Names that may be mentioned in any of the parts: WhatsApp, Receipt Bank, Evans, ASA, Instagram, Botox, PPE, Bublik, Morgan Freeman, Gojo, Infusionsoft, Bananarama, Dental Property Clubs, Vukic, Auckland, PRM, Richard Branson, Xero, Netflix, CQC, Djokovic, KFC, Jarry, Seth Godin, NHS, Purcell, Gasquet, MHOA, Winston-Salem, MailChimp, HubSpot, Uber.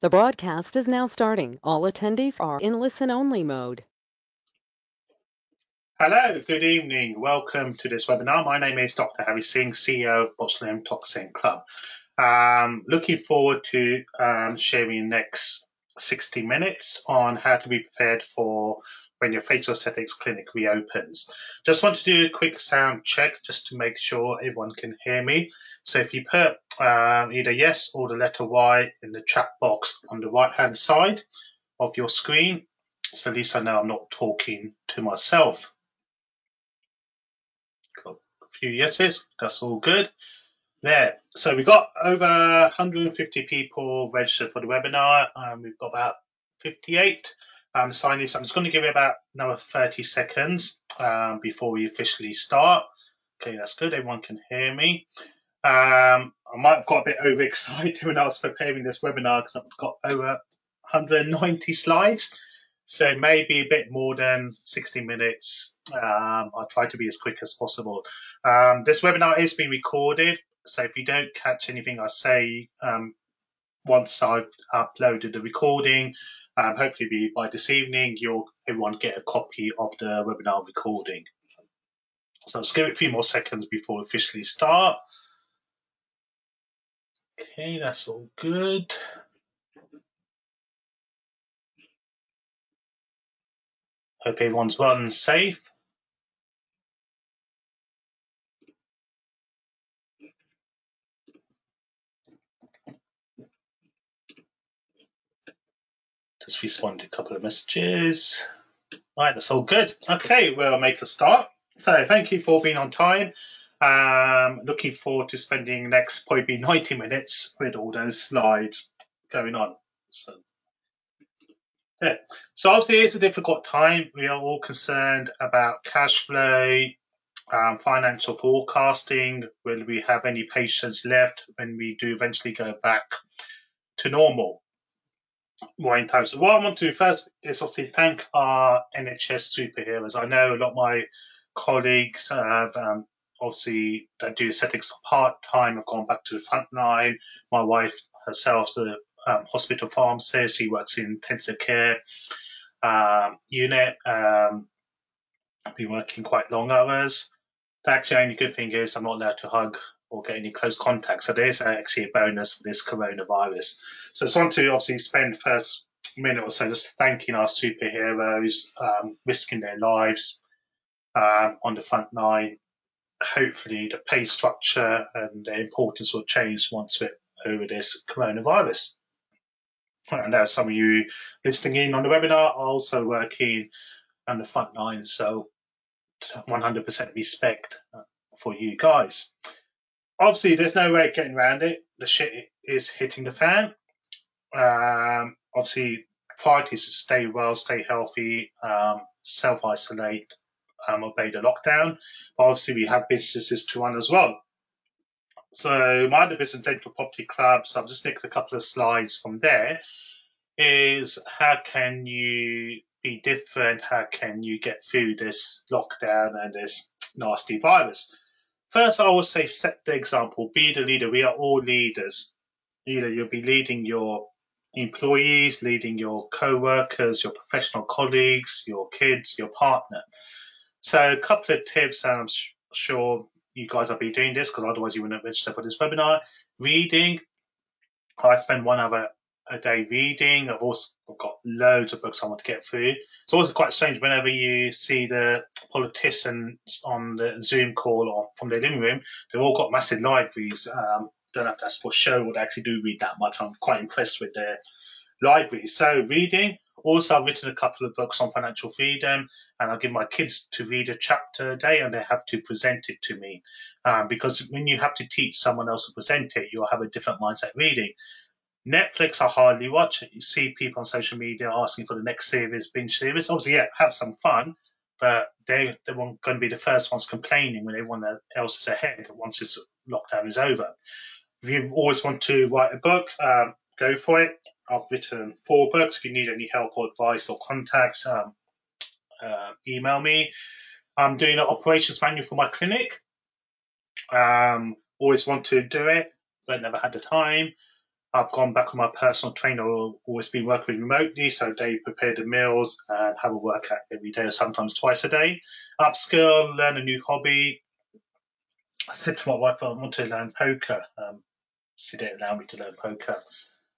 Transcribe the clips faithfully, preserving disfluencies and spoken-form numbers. The broadcast is now starting. All attendees are in listen-only mode. Hello, good evening. Welcome to this webinar. My name is Doctor Harry Singh, C E O of Boslim Toxin Club. Um, looking forward to um, sharing the next sixty minutes on how to be prepared for when your facial aesthetics clinic reopens. Just want to do a quick sound check just to make sure everyone can hear me. So if you put um, either yes or the letter Y in the chat box on the right hand side of your screen, so at least I know I'm not talking to myself. Got a few yeses, that's all good. There, so we've got over one hundred fifty people registered for the webinar, and we've got about fifty-eight um, sign-ins. I'm just going to give it about another thirty seconds um, before we officially start. Okay, that's good. Everyone can hear me. Um, I might have got a bit overexcited when I was preparing this webinar because I've got over one hundred ninety slides, so maybe a bit more than sixty minutes. Um, I'll try to be as quick as possible. Um, this webinar is being recorded. So if you don't catch anything I say, um, once I've uploaded the recording, um, hopefully by this evening, you'll everyone get a copy of the webinar recording. So let's give it a few more seconds before we officially start. Okay, that's all good. Hope everyone's well and safe. Just responded a couple of messages. Right, that's all good. Okay, we'll make a start. So thank you for being on time. Um, looking forward to spending next probably ninety minutes with all those slides going on. So, yeah. So obviously it's a difficult time. We are all concerned about cash flow, um, financial forecasting. Will we have any patients left when we do eventually go back to normal? More in time. So what I want to do first is obviously thank our N H S superheroes. I know a lot of my colleagues have um, obviously that do aesthetics part time have gone back to the front line. My wife herself, the um, hospital pharmacist, she works in intensive care um, unit. Um, I've been working quite long hours. The actually only good thing is I'm not allowed to hug or get any close contact. So there's actually a bonus for this coronavirus. So I just want to obviously spend the first minute or so just thanking our superheroes, um, risking their lives um, on the front line. Hopefully the pay structure and their importance will change once we're over this coronavirus. I know some of you listening in on the webinar are also working on the front line, so one hundred percent respect for you guys. Obviously, there's no way of getting around it. The shit is hitting the fan. Um, obviously, priority is to stay well, stay healthy, um, self-isolate, um, obey the lockdown. But obviously, we have businesses to run as well. So my other business, Dental Property Clubs, so I've just nicked a couple of slides from there, is how can you be different? How can you get through this lockdown and this nasty virus? First, I always say set the example, be the leader. We are all leaders. You know, you'll be leading your employees, leading your co-workers, your professional colleagues, your kids, your partner. So a couple of tips, and I'm sure you guys will be doing this because otherwise you wouldn't register for this webinar. Reading. I spend one hour a day reading. I've also I've got loads of books I want to get through. It's always quite strange whenever you see the politicians on the Zoom call or from their living room, they've all got massive libraries. Um, don't know if that's for show or they actually do read that much. I'm quite impressed with their library. So reading. Also, I've written a couple of books on financial freedom, and I give my kids to read a chapter a day, and they have to present it to me. Um, because when you have to teach someone else to present it, you'll have a different mindset reading. Netflix, I hardly watch it. You see people on social media asking for the next series, binge series. Obviously, yeah, have some fun, but they, they won't going to be the first ones complaining when everyone else is ahead once this lockdown is over. If you always want to write a book, um, go for it. I've written four books. If you need any help or advice or contacts, um, uh, email me. I'm doing an operations manual for my clinic. Um, always want to do it, but never had the time. I've gone back on my personal trainer who's always been working remotely, so they prepare the meals and have a workout every day or sometimes twice a day. Upskill, learn a new hobby. I said to my wife, I want to learn poker. Um, she didn't allow me to learn poker.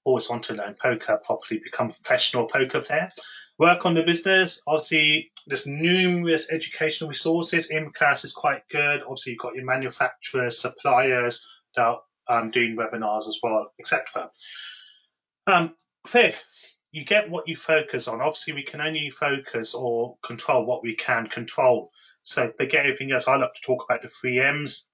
Always want to learn poker, properly become a professional poker player. Work on the business. Obviously, there's numerous educational resources. M C A S is quite good. Obviously, you've got your manufacturers, suppliers that are Um, doing webinars as well, et cetera. Um, fifth, you get what you focus on. Obviously, we can only focus or control what we can control. So forget everything else. I love to talk about the three M's.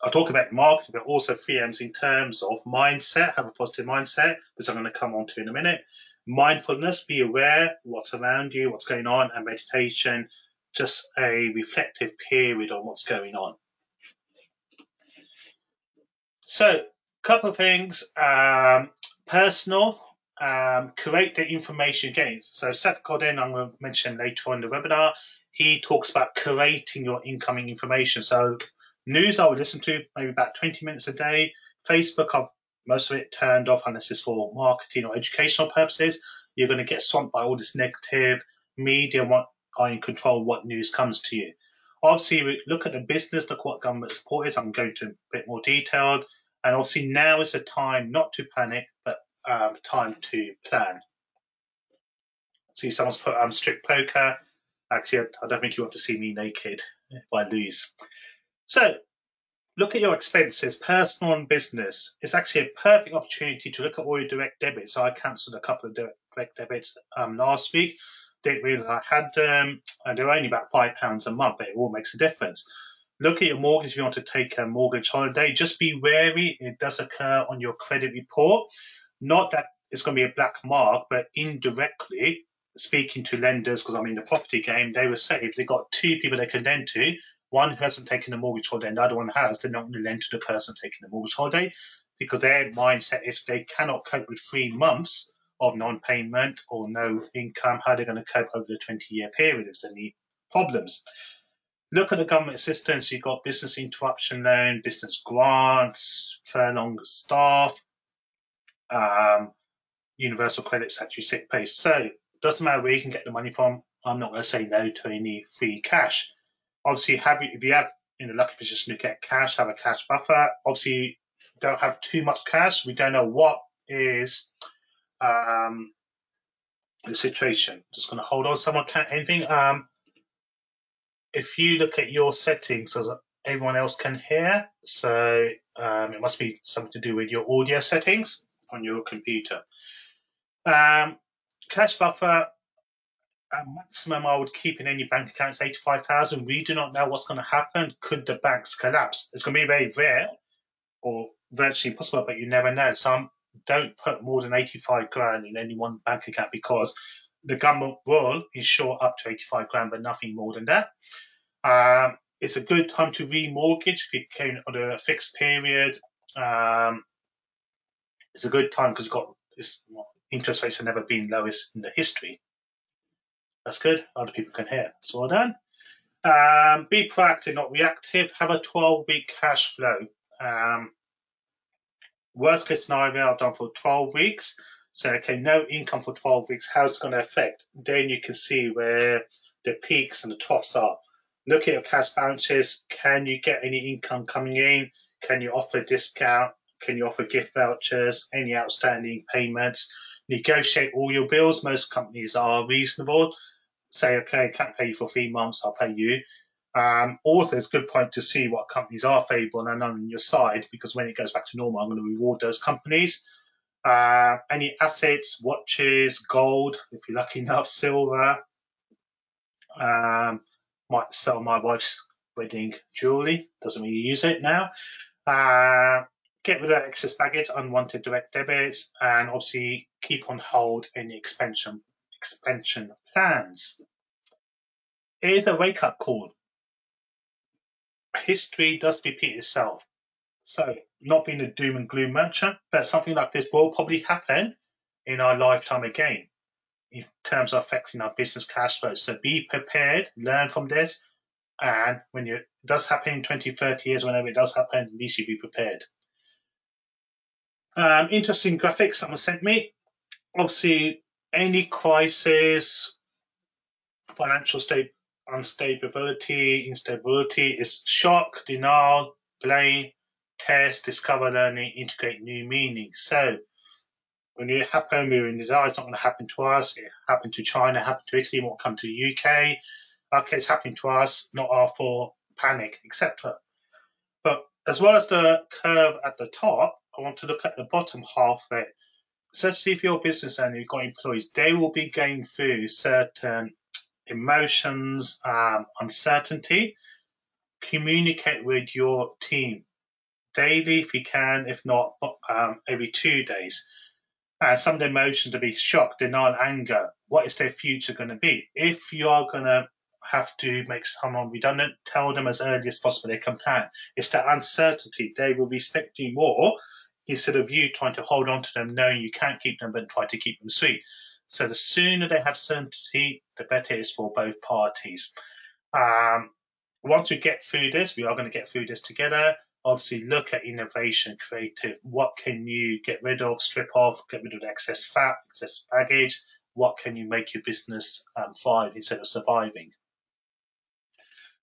I'll talk about marketing, but also three M's in terms of mindset, have a positive mindset, which I'm going to come on to in a minute. Mindfulness, be aware what's around you, what's going on, and meditation, just a reflective period on what's going on. So a couple of things, um, personal, um, curate the information again. So Seth Godin, I'm going to mention later on in the webinar, he talks about curating your incoming information. So news I would listen to maybe about twenty minutes a day. Facebook, I've most of it turned off unless it's for marketing or educational purposes. You're going to get swamped by all this negative media. What are in control, what news comes to you. Obviously, we look at the business, look what government support is. I'm going to a bit more detailed. And obviously, now is a time not to panic, but um, time to plan. See, someone's put um, strict poker. Actually, I don't think you want to see me naked if I lose. So, look at your expenses, personal and business. It's actually a perfect opportunity to look at all your direct debits. So I cancelled a couple of direct debits um, last week. Didn't realize I had them, um, and they're only about five pounds a month, but it all makes a difference. Look at your mortgage if you want to take a mortgage holiday. Just be wary, it does occur on your credit report. Not that it's going to be a black mark, but indirectly, speaking to lenders, because I'm in the property game, they were safe. They got two people they can lend to. One hasn't taken a mortgage holiday, and the other one has. They're not going to lend to the person taking the mortgage holiday because their mindset is they cannot cope with three months of non-payment or no income, how they're going to cope over the twenty-year period if there's any problems. Look at the government assistance. You've got business interruption loan, business grants, furlong staff, um, universal credit, statutory sick pay. So it doesn't matter where you can get the money from. I'm not going to say no to any free cash. Obviously, have you, if you have in a lucky position to get cash, have a cash buffer. Obviously, don't have too much cash. We don't know what is um the situation. Just going to hold on, someone can't anything. Um if you look at your settings, as everyone else can hear, so um it must be something to do with your audio settings on your computer. Um cash buffer, a maximum I would keep in any bank account is eighty-five thousand. We do not know what's going to happen. Could the banks collapse? It's going to be very rare or virtually impossible, but you never know. Some don't put more than eighty-five grand in any one bank account because the government will insure up to eighty-five grand, but nothing more than that. Um, it's a good time to remortgage if you came on a fixed period. Um, it's a good time because you've got it's, well, interest rates have never been lowest in the history. That's good. Other people can hear. That's well done. Um, be proactive, not reactive. Have a twelve-week cash flow. Um, Worst case scenario, I've done for twelve weeks. So, okay, no income for twelve weeks. How's it going to affect? Then you can see where the peaks and the troughs are. Look at your cash balances. Can you get any income coming in? Can you offer a discount? Can you offer gift vouchers? Any outstanding payments? Negotiate all your bills. Most companies are reasonable. Say, okay, I can't pay you for three months. I'll pay you. Um, also, it's a good point to see what companies are favourable and on your side, because when it goes back to normal, I'm going to reward those companies. Uh, any assets, watches, gold, if you're lucky enough, silver. Um, might sell my wife's wedding jewellery. Doesn't mean you use it now. Uh, get rid of excess baggage, unwanted direct debits, and obviously keep on hold any expansion, expansion plans. It is a wake-up call. History does repeat itself. So, not being a doom and gloom merchant, but something like this will probably happen in our lifetime again in terms of affecting our business cash flow. So, be prepared, learn from this, and when you, it does happen in twenty, thirty years, whenever it does happen, at least you'll be prepared. Um, interesting graphics someone sent me. Obviously, any crisis, financial state unstability, instability is shock, denial, blame, test, discover, learning, integrate new meaning. So when it happened, we were in desire. It's not going to happen to us. It happened to China, happened to Italy, won't come to the U K. Okay, it's happening to us, not our fault, panic, et cetera. But as well as the curve at the top, I want to look at the bottom half of it. So see if you're a business owner, you've got employees, they will be going through certain emotions, um, uncertainty. Communicate with your team daily if you can, if not um, every two days. Uh, some of the emotions to be shock, denial, anger. What is their future going to be? If you are going to have to make someone redundant, tell them as early as possible they can plan. It's that uncertainty. They will respect you more instead of you trying to hold on to them, knowing you can't keep them, but try to keep them sweet. So the sooner they have certainty, the better it is for both parties. Um, once we get through this, we are going to get through this together. Obviously, look at innovation, creative. What can you get rid of, strip off, get rid of the excess fat, excess baggage? What can you make your business um, thrive instead of surviving?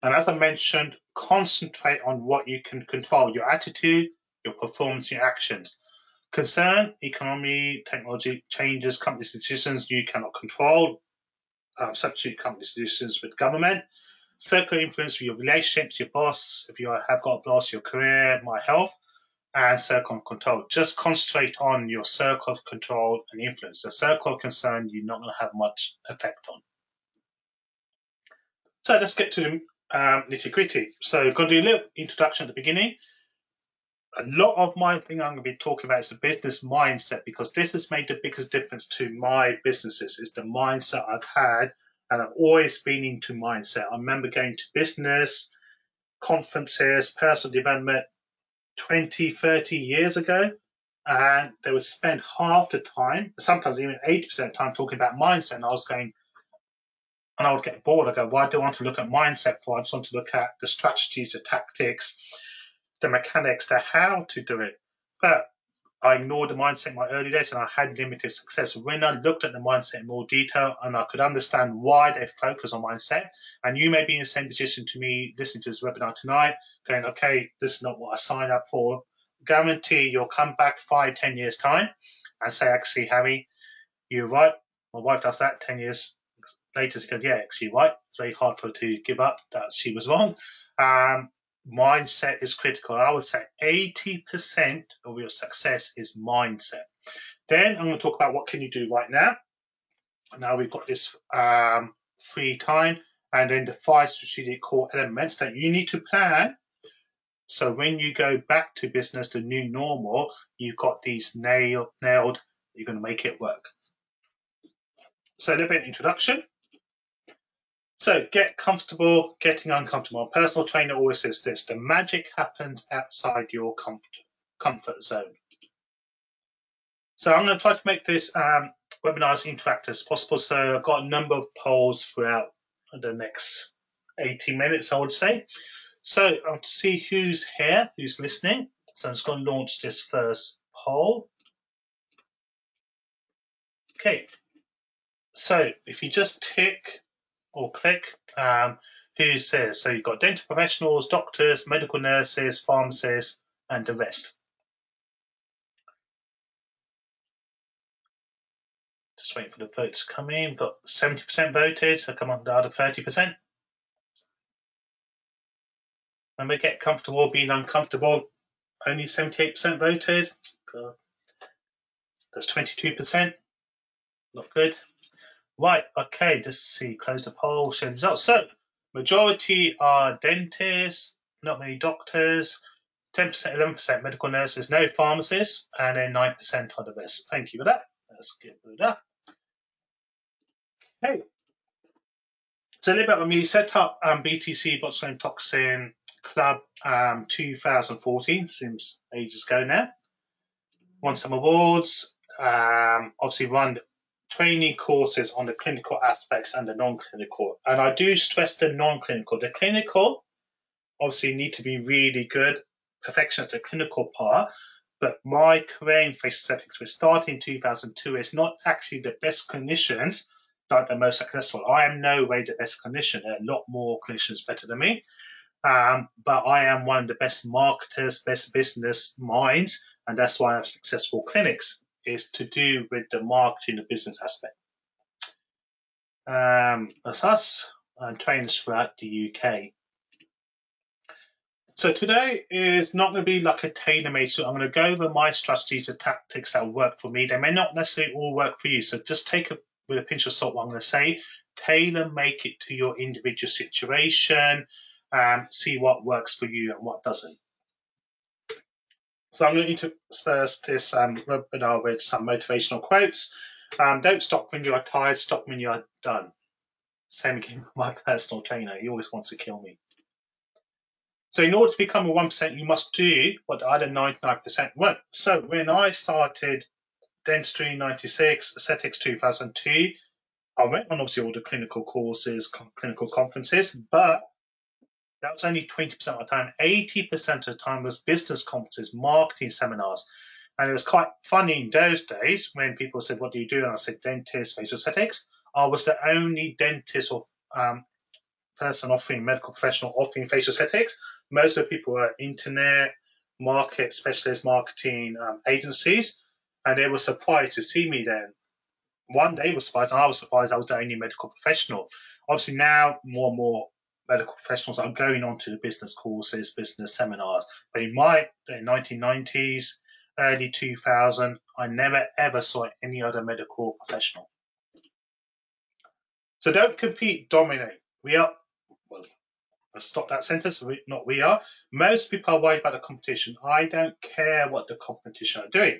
And as I mentioned, concentrate on what you can control, your attitude, your performance, your actions. Concern, economy, technology changes, company decisions you cannot control, um, substitute company decisions with government. Circle influence for your relationships, your boss, if you have got a boss, your career, my health, and circle of control. Just concentrate on your circle of control and influence. The circle of concern, you're not going to have much effect on. So let's get to the um, nitty-gritty. So I'm going to do a little introduction at the beginning. A lot of my thing I'm going to be talking about is the business mindset, because this has made the biggest difference to my businesses. It's the mindset I've had, and I've always been into mindset. I remember going to business conferences, personal development twenty, thirty years ago, and they would spend half the time, sometimes even eighty percent of the time, talking about mindset. And I was going, and I would get bored. I go, why do I want to look at mindset for? I just want to look at the strategies, the tactics, the mechanics, the how to do it. But I ignored the mindset in my early days, and I had limited success. When I looked at the mindset in more detail, and I could understand why they focus on mindset, and you may be in the same position to me listening to this webinar tonight, going, okay, this is not what I signed up for. Guarantee you'll come back five, ten years time and say, actually, Harry, you're right. My wife does that ten years later. She goes, yeah, actually, you're right. It's very hard for her to give up that she was wrong. Um, Mindset is critical. I would say eighty percent of your success is mindset. Then I'm going to talk about what can you do right now. Now we've got this um, free time, and then the five strategic core elements that you need to plan. So when you go back to business, the new normal, you've got these nailed, nailed, you're going to make it work. So a little bit of introduction. So get comfortable getting uncomfortable. My personal trainer always says this: the magic happens outside your comfort comfort zone. So I'm going to try to make this um, webinar as interactive as possible. So I've got a number of polls throughout the next eighty minutes, I would say. So I'll see who's here, who's listening. So I'm just going to launch this first poll. Okay. So if you just tick or click um, who says, so you've got dental professionals, doctors, medical nurses, pharmacists, and the rest. Just waiting for the votes to come in. We've got seventy percent voted, so come on, the other thirty percent. When we get comfortable being uncomfortable, only seventy-eight percent voted. God. That's twenty-two percent, not good. Right, okay, just see, close the poll, show the results. So, majority are dentists, not many doctors, ten percent, eleven percent medical nurses, no pharmacists, and then nine percent are the rest. Thank you for that. Let's get rid of that. Okay. So, a little bit about me. Set up um, B T C, Boslim Toxin Club, um, two thousand fourteen, seems ages ago now. Won some awards, um, obviously run training courses on the clinical aspects and the non-clinical. And I do stress the non-clinical. The clinical obviously need to be really good, perfectionist, the clinical part, But my career in facial aesthetics, which started in two thousand two, is not actually the best clinicians that are the most successful. I am no way the best clinician. There are a lot more clinicians better than me. Um, but I am one of the best marketers, best business minds, and that's why I have successful clinics, is to do with the marketing, the business aspect. Um, that's us. I'm trained throughout the U K. So today is not going to be like a tailor-made suit. I'm going to go over my strategies and tactics that work for me. They may not necessarily all work for you, so just take a, with a pinch of salt what I'm going to say. Tailor-make it to your individual situation. Um, see what works for you and what doesn't. So I'm going to intersperse this um, webinar with some motivational quotes. Um, don't stop when you are tired, stop when you are done. Same again with my personal trainer. He always wants to kill me. So in order to become a one percent, you must do what the other ninety-nine percent won't. So when I started dentistry in ninety-six, aesthetics two thousand two, I went on obviously all the clinical courses, clinical conferences, but that was only twenty percent of the time. eighty percent of the time was business conferences, marketing seminars. And it was quite funny in those days when people said, what do you do? And I said, dentist, facial aesthetics. I was the only dentist or um, person offering, medical professional offering facial aesthetics. Most of the people were internet, market, specialist marketing um, agencies. And they were surprised to see me then. One day was surprised, and I was surprised I was the only medical professional. Obviously now more and more medical professionals are going on to the business courses, business seminars. But in my in nineteen nineties, early two thousand, I never ever saw any other medical professional. So don't compete, dominate. We are, well, I'll stop that sentence, we, not we are. Most people are worried about the competition. I don't care what the competition are doing,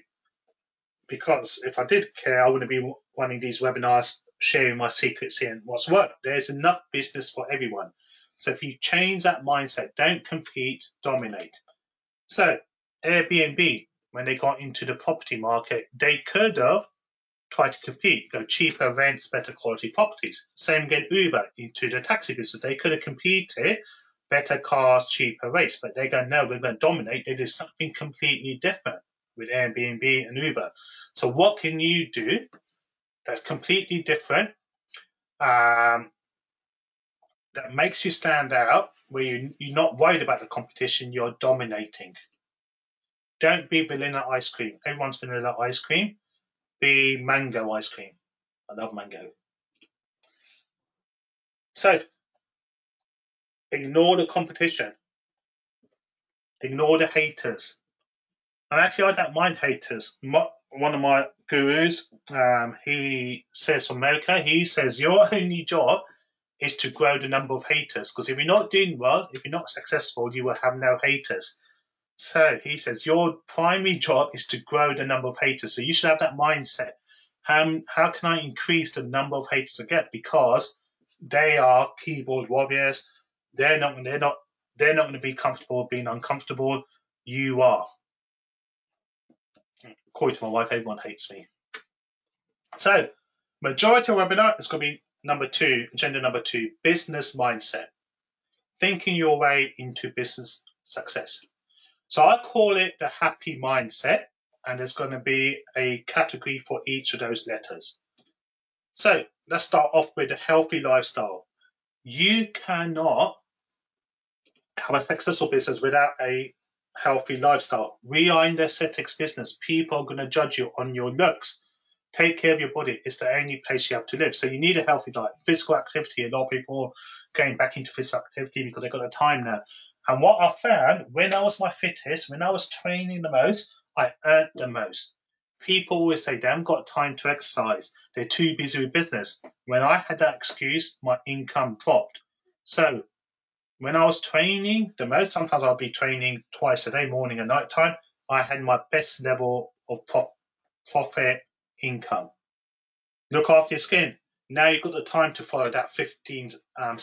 because if I did care, I wouldn't be running these webinars, sharing my secrets and what's worked. There's enough business for everyone. So if you change that mindset, don't compete, dominate. So Airbnb, when they got into the property market, they could have tried to compete, go cheaper rents, better quality properties. Same again, Uber into the taxi business. They could have competed, better cars, cheaper rates, but they go, no, we're going to dominate. They did something completely different with Airbnb and Uber. So what can you do that's completely different, um, that makes you stand out, where you, you're not worried about the competition, you're dominating. Don't be vanilla ice cream. Everyone's vanilla ice cream. Be mango ice cream. I love mango. So ignore the competition. Ignore the haters. And actually, I don't mind haters. My, one of my gurus, um, he says from America, he says your only job is to grow the number of haters, because if you're not doing well, if you're not successful, you will have no haters. So he says your primary job is to grow the number of haters. So you should have that mindset. Um, how can I increase the number of haters I get? Because they are keyboard warriors. They're not. They're not. They're not going to be comfortable being uncomfortable. You are. According to my wife, everyone hates me. So majority of webinar is going to be number two, agenda number two, business mindset. Thinking your way into business success. So I call it the happy mindset, and there's going to be a category for each of those letters. So let's start off with a healthy lifestyle. You cannot have a successful business without a healthy lifestyle. We are in the aesthetics business. People are going to judge you on your looks. Take care of your body. It's the only place you have to live. So you need a healthy diet. Physical activity. A lot of people going back into physical activity because they've got the time now. And what I found, when I was my fittest, when I was training the most, I earned the most. People always say they haven't got time to exercise. They're too busy with business. When I had that excuse, my income dropped. So when I was training the most, sometimes I'll be training twice a day, morning and night time, I had my best level of prof profit income. Look after your skin. Now you've got the time to follow that fifteen-stage um,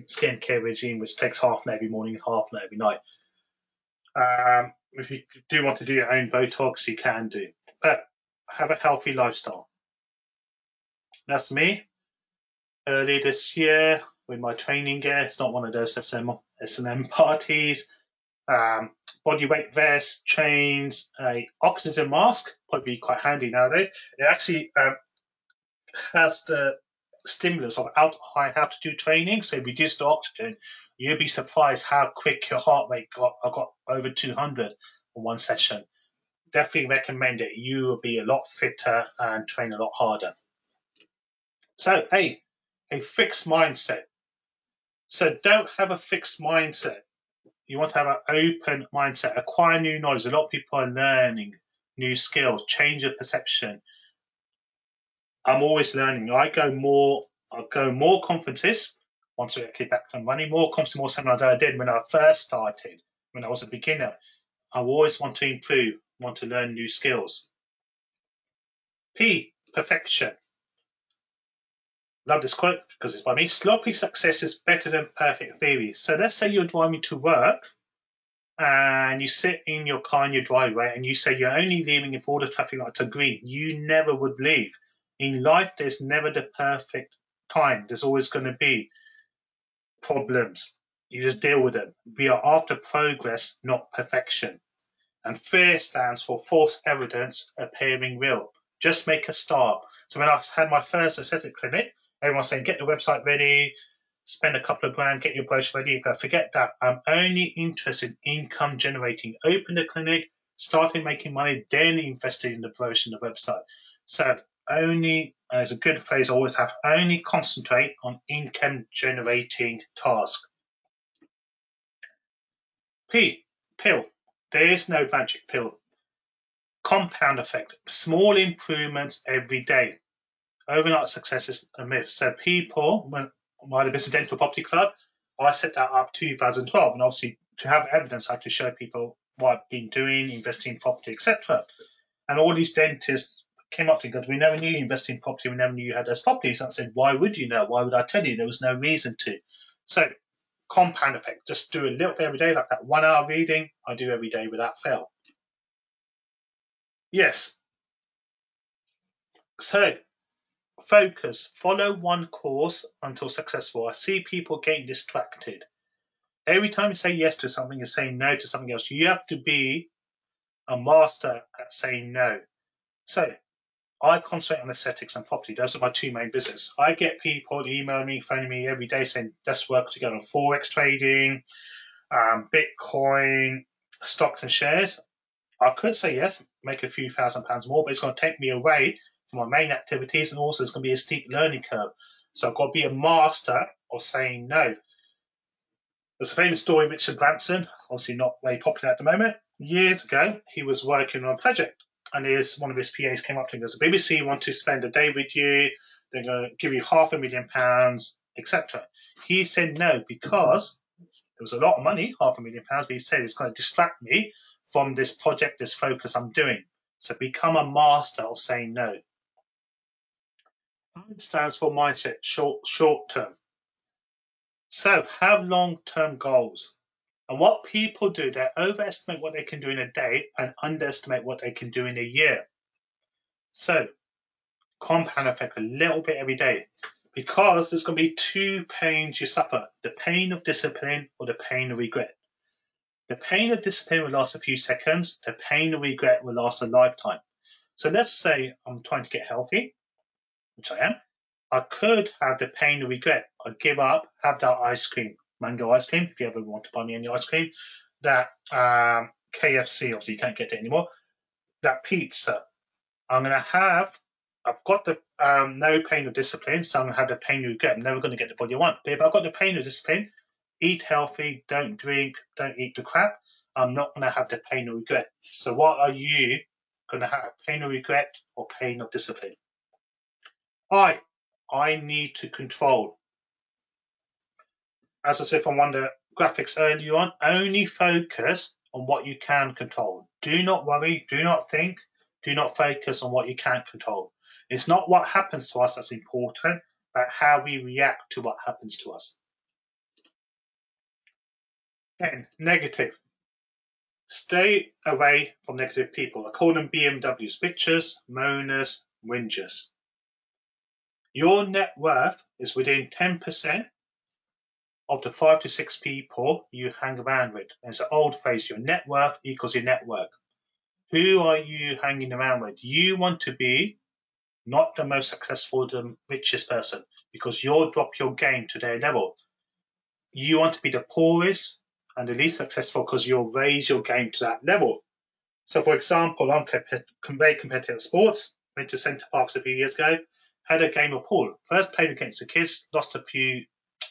skincare regime, which takes half an hour every morning and half an hour every night. Um, if you do want to do your own Botox, you can do. But have a healthy lifestyle. That's me. Early this year with my training gear. It's not one of those S M parties. um, body weight vests, chains, a oxygen mask, probably quite handy nowadays. It actually um, has the stimulus of out high altitude training, so reduce the oxygen. You'd be surprised how quick your heart rate got, got over two hundred in one session. Definitely recommend it. You will be a lot fitter and train a lot harder. So, hey, a fixed mindset. So don't have a fixed mindset. You want to have an open mindset, acquire new knowledge. A lot of people are learning new skills, change of perception. I'm always learning. I go more, I go more conferences once we get back and running, more conferences, more seminars than I did when I first started, when I was a beginner. I always want to improve, want to learn new skills. P, perfection. Love this quote because it's by me. Sloppy success is better than perfect theory. So let's say you're driving to work and you sit in your car in your driveway and you say you're only leaving if all the traffic lights are green. You never would leave. In life, there's never the perfect time. There's always going to be problems. You just deal with them. We are after progress, not perfection. And FAIR stands for false evidence appearing real. Just make a start. So when I had my first aesthetic clinic, everyone's saying, get the website ready, spend a couple of grand, get your brochure ready. But forget that. I'm only interested in income generating. Open the clinic, starting making money, then investing in the brochure and the website. So only, as a good phrase I always have, only concentrate on income generating tasks. P, pill. There is no magic pill. Compound effect. Small improvements every day. Overnight success is a myth. So people, when I had a business dental property club, I set that up two thousand twelve, and obviously to have evidence, I had to show people what I've been doing, investing in property, et cetera. And all these dentists came up to me because we never knew you invested in property, we never knew you had those properties. And I said, why would you know? Why would I tell you? There was no reason to. So compound effect. Just do a little bit every day, like that one hour reading I do every day without fail. Yes. So focus, follow one course until successful. I see people getting distracted. Every time you say yes to something, you're saying no to something else. You have to be a master at saying no. So I concentrate on aesthetics and property. Those are my two main businesses. I get people emailing me, phoning me every day saying, let's work together on Forex trading, um, Bitcoin, stocks and shares. I could say yes, make a few thousand pounds more, but it's going to take me away from my main activities, and also it's going to be a steep learning curve. So I've got to be a master of saying no. There's a famous story of Richard Branson, obviously not very popular at the moment. Years ago, he was working on a project, and his, one of his P As came up to him and goes, the B B C want to spend a day with you, they're going to give you half a million pounds, et cetera. He said no because it was a lot of money, half a million pounds, but he said it's going to distract me from this project, this focus I'm doing. So become a master of saying no. M stands for mindset, short, short term. So have long-term goals. And what people do, they overestimate what they can do in a day and underestimate what they can do in a year. So compound effect a little bit every day, because there's going to be two pains you suffer, the pain of discipline or the pain of regret. The pain of discipline will last a few seconds. The pain of regret will last a lifetime. So let's say I'm trying to get healthy, which I am. I could have the pain of regret. I give up, have that ice cream, mango ice cream, if you ever want to buy me any ice cream, that um, K F C, obviously you can't get it anymore, that pizza. I'm going to have, I've got the um, no pain of discipline, so I'm going to have the pain of regret. I'm never going to get the body I want. But if I've got the pain of discipline, eat healthy, don't drink, don't eat the crap, I'm not going to have the pain of regret. So what are you going to have, pain of regret or pain of discipline? I, I need to control. As I said from one of the graphics earlier on, only focus on what you can control. Do not worry, do not think, do not focus on what you can't control. It's not what happens to us that's important, but how we react to what happens to us. Then negative. Stay away from negative people. I call them B M Ws, bitches, moaners, whingers. Your net worth is within ten percent of the five to six people you hang around with. And it's an old phrase, your net worth equals your network. Who are you hanging around with? You want to be not the most successful, the richest person, because you'll drop your game to their level. You want to be the poorest and the least successful because you'll raise your game to that level. So, for example, I'm very competitive at sports. Went to Centre Parks a few years ago, had a game of pool. First played against the kids, lost a few,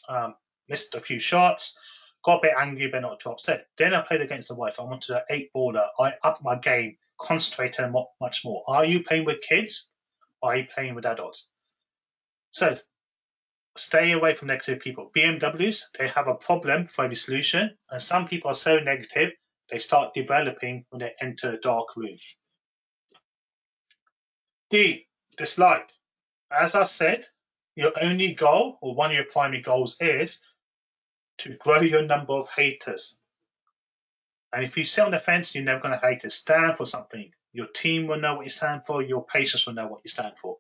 um, missed a few shots, got a bit angry but not too upset. Then I played against the wife. I wanted an eight baller. I upped my game, concentrated much more. Are you playing with kids? Are you playing with adults? So stay away from negative people. B M Ws, they have a problem for every solution. And some people are so negative, they start developing when they enter a dark room. D, dislike. As I said, your only goal, or one of your primary goals, is to grow your number of haters. And if you sit on the fence, you're never going to hate it. Stand for something. Your team will know what you stand for. Your patients will know what you stand for.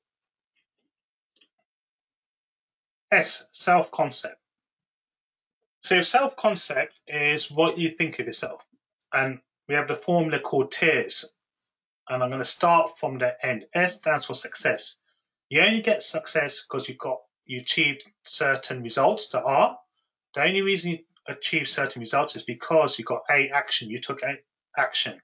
S, self-concept. So self-concept is what you think of yourself. And we have the formula called TEARS. And I'm going to start from the end. S stands for success. You only get success because you've got, you achieved certain results that are. The only reason you achieve certain results is because you got A, action. You took A, action.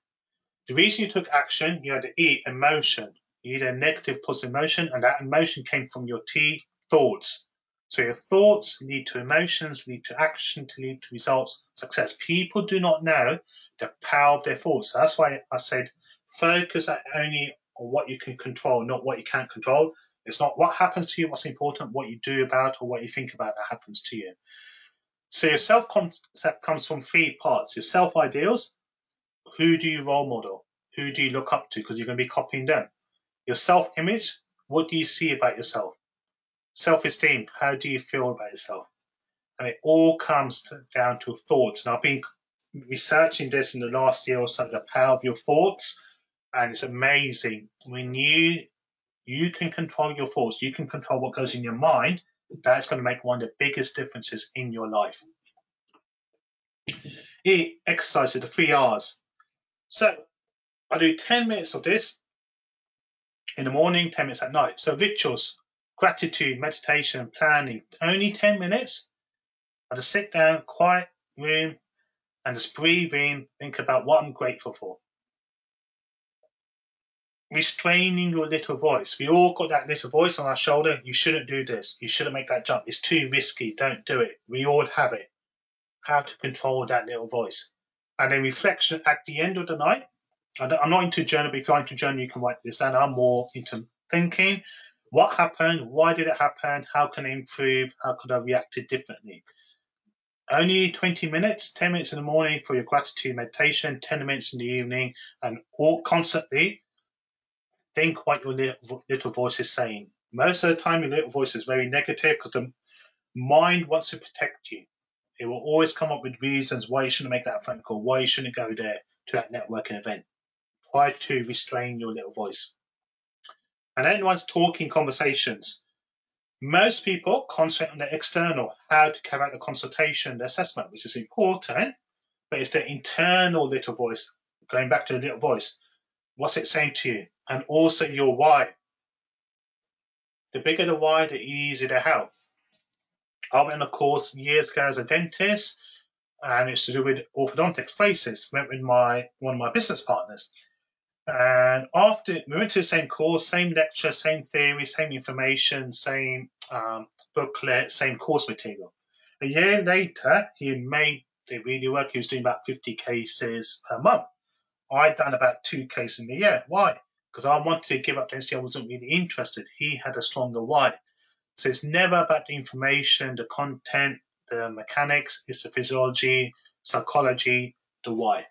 The reason you took action, you had the E, emotion. You had a negative positive emotion, and that emotion came from your T, thoughts. So your thoughts lead to emotions, lead to action, to lead to results, success. People do not know the power of their thoughts. So that's why I said focus only on what you can control, not what you can't control. It's not what happens to you, what's important, what you do about or what you think about that happens to you. So your self-concept comes from three parts. Your self-ideals, who do you role model? Who do you look up to? Because you're going to be copying them. Your self-image, what do you see about yourself? Self-esteem, how do you feel about yourself? And it all comes to, down to thoughts. And I've been researching this in the last year or so, the power of your thoughts. And it's amazing. When you, you can control your thoughts, you can control what goes in your mind. That's going to make one of the biggest differences in your life. E, exercise, the three R's. So I do ten minutes of this in the morning, ten minutes at night. So rituals, gratitude, meditation, planning, only ten minutes. I just sit down, quiet room, and just breathe in, think about what I'm grateful for. Restraining your little voice. We all got that little voice on our shoulder. You shouldn't do this. You shouldn't make that jump. It's too risky. Don't do it. We all have it. How to control that little voice. And then reflection at the end of the night. I'm not into journal, but if you're into journal, you can write this down. I'm more into thinking. What happened? Why did it happen? How can I improve? How could I react differently? Only twenty minutes, ten minutes in the morning for your gratitude meditation, ten minutes in the evening, and all constantly. Think what your little, little voice is saying. Most of the time, your little voice is very negative because the mind wants to protect you. It will always come up with reasons why you shouldn't make that phone call, why you shouldn't go there to that networking event. Try to restrain your little voice. And then once talking conversations, most people concentrate on the external, how to carry out the consultation, the assessment, which is important, but it's the internal little voice, going back to the little voice. What's it saying to you? And also your why. The bigger the why, the easier the how. I went on a course years ago as a dentist, and it's to do with orthodontics braces. Went with my one of my business partners, and after we went to the same course, same lecture, same theory, same information, same um, booklet, same course material. A year later, he had made it really work. He was doing about fifty cases per month. I'd done about two cases in a year. Why? Because I wanted to give up dentistry. I wasn't really interested. He had a stronger why. So it's never about the information, the content, the mechanics. It's the physiology, psychology, the why.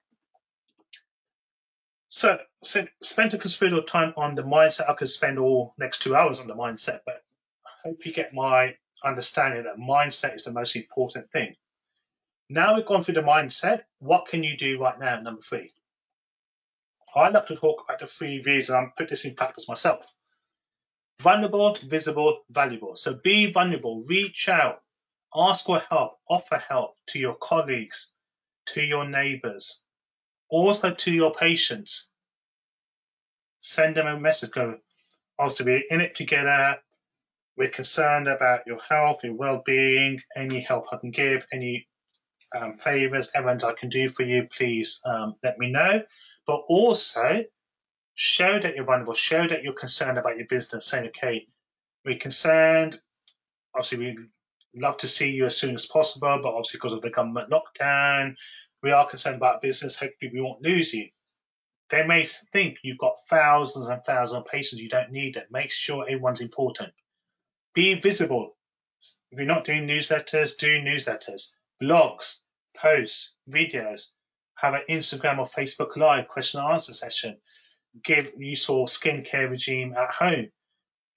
So, so spend a considerable time on the mindset. I could spend all next two hours on the mindset, but I hope you get my understanding that mindset is the most important thing. Now we've gone through the mindset. What can you do right now? Number three. I love to talk about the three V's, and I'm putting this in practice myself. Vulnerable, visible, valuable. So be vulnerable, reach out, Ask for help, offer help to your colleagues, to your neighbors, also to your patients. Send them a message, go, obviously we're in it together, we're concerned about your health, your well-being, any help I can give, any um, favors, errands I can do for you, please um, let me know. But also show that you're vulnerable, show that you're concerned about your business, saying, okay, we're concerned, obviously we love to see you as soon as possible, but obviously because of the government lockdown, we are concerned about business. Hopefully we won't lose you. They may think you've got thousands and thousands of patients. You don't need it. Make sure everyone's important. Be visible. If you're not doing newsletters, do newsletters, blogs, posts, videos. Have an Instagram or Facebook Live question and answer session. Give useful skincare regime at home.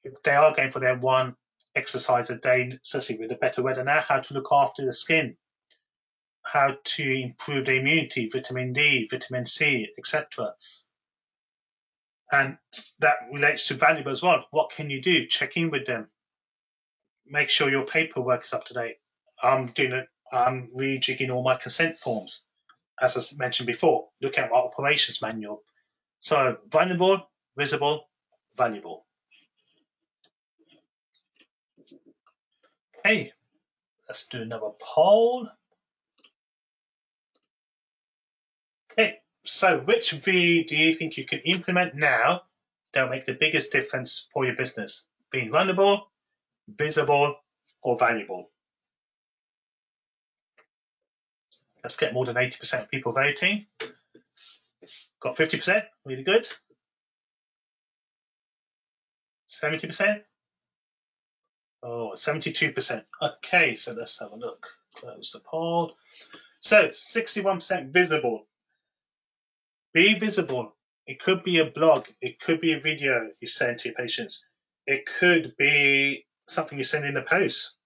If they are going for their one exercise a day, especially with the better weather now, how to look after the skin, how to improve the immunity, vitamin D, vitamin C, et cetera. And that relates to valuable as well. What can you do? Check in with them. Make sure your paperwork is up to date. I'm doing it. I'm rejigging all my consent forms, as I mentioned before. Look at my operations manual. So vulnerable, visible, valuable. Okay, let's do another poll. Okay, so which V do you think you can implement now that will make the biggest difference for your business? Being vulnerable, visible, or valuable? Let's get more than eighty percent of people voting. Got fifty percent, really good. seventy percent? Oh, seventy-two percent. Okay, so let's have a look. Close the poll. So sixty-one percent visible. Be visible. It could be a blog. It could be a video you send to your patients. It could be something you send in a post.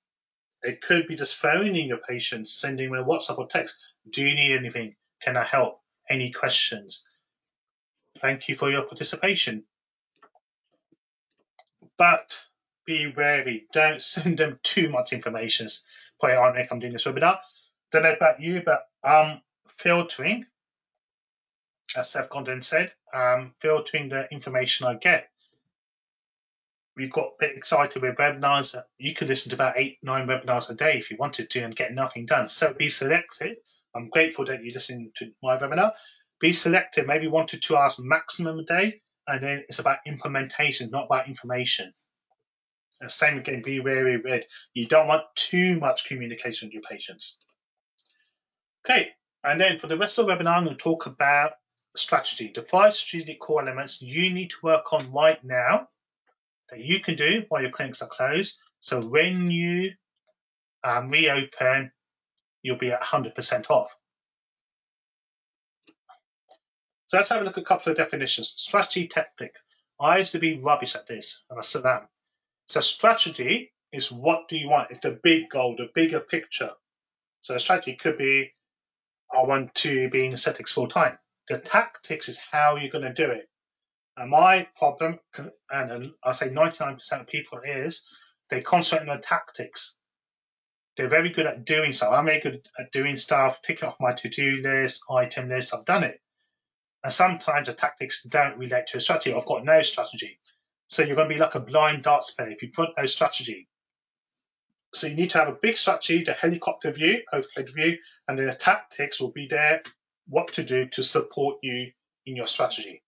It could be just phoning your patients, sending them a WhatsApp or text. Do you need anything? Can I help? Any questions? Thank you for your participation. But be wary. Don't send them too much information. Put it on, Nick, I'm doing this webinar. Don't know about you, but um, filtering. As Seth Godin said, um, filtering the information I get. We got a bit excited with webinars. You could listen to about eight, nine webinars a day if you wanted to and get nothing done. So be selective. I'm grateful that you listen to my webinar. Be selective, maybe one to two hours maximum a day. And then it's about implementation, not about information. And same again, be wary with. You don't want too much communication with your patients. Okay, and then for the rest of the webinar, I'm going to talk about strategy, the five strategic core elements you need to work on right now that you can do while your clinics are closed. So when you um, reopen, you'll be at one hundred percent off. So let's have a look at a couple of definitions. Strategy tactic. I used to be rubbish at this, and I still am. So strategy is what do you want? It's the big goal, the bigger picture. So a strategy could be, I want to be in aesthetics full time. The tactics is how you're going to do it. And my problem, and I say ninety-nine percent of people, is they concentrate on the tactics. They're very good at doing stuff. I'm very good at doing stuff, ticking off my to-do list, item list. I've done it. And sometimes the tactics don't relate to a strategy. I've got no strategy. So you're going to be like a blind darts player if you've got no strategy. So you need to have a big strategy, the helicopter view, overhead view, and then the tactics will be there, what to do to support you in your strategy.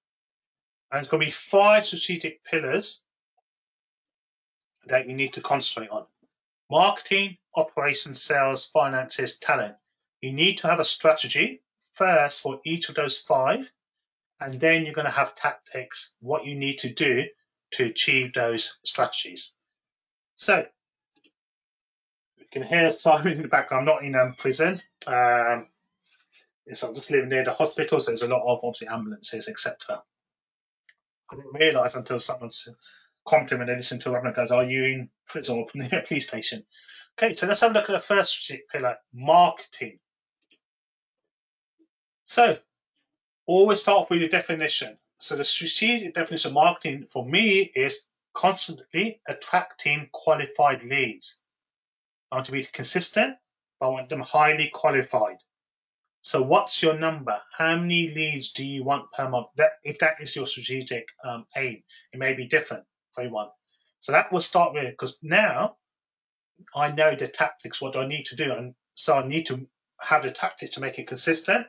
And it's going to be five strategic pillars that you need to concentrate on. Marketing, operations, sales, finances, talent. You need to have a strategy first for each of those five, and then you're going to have tactics, what you need to do to achieve those strategies. So you can hear Simon in the background. I'm not in um, prison. Um, so I'm just living near the hospital, so there's a lot of obviously ambulances, et cetera. I didn't realise until someone's complimented, they listen to a webinar, goes, are you in prison or near a police station? Okay, so let's have a look at the first strategic pillar, marketing. So always start off with your definition. So the strategic definition of marketing for me is constantly attracting qualified leads. I want to be consistent, but I want them highly qualified. So what's your number? How many leads do you want per month? That, if that is your strategic um, aim, it may be different for everyone. So that will start with, because now I know the tactics, what do I need to do? And so I need to have the tactics to make it consistent,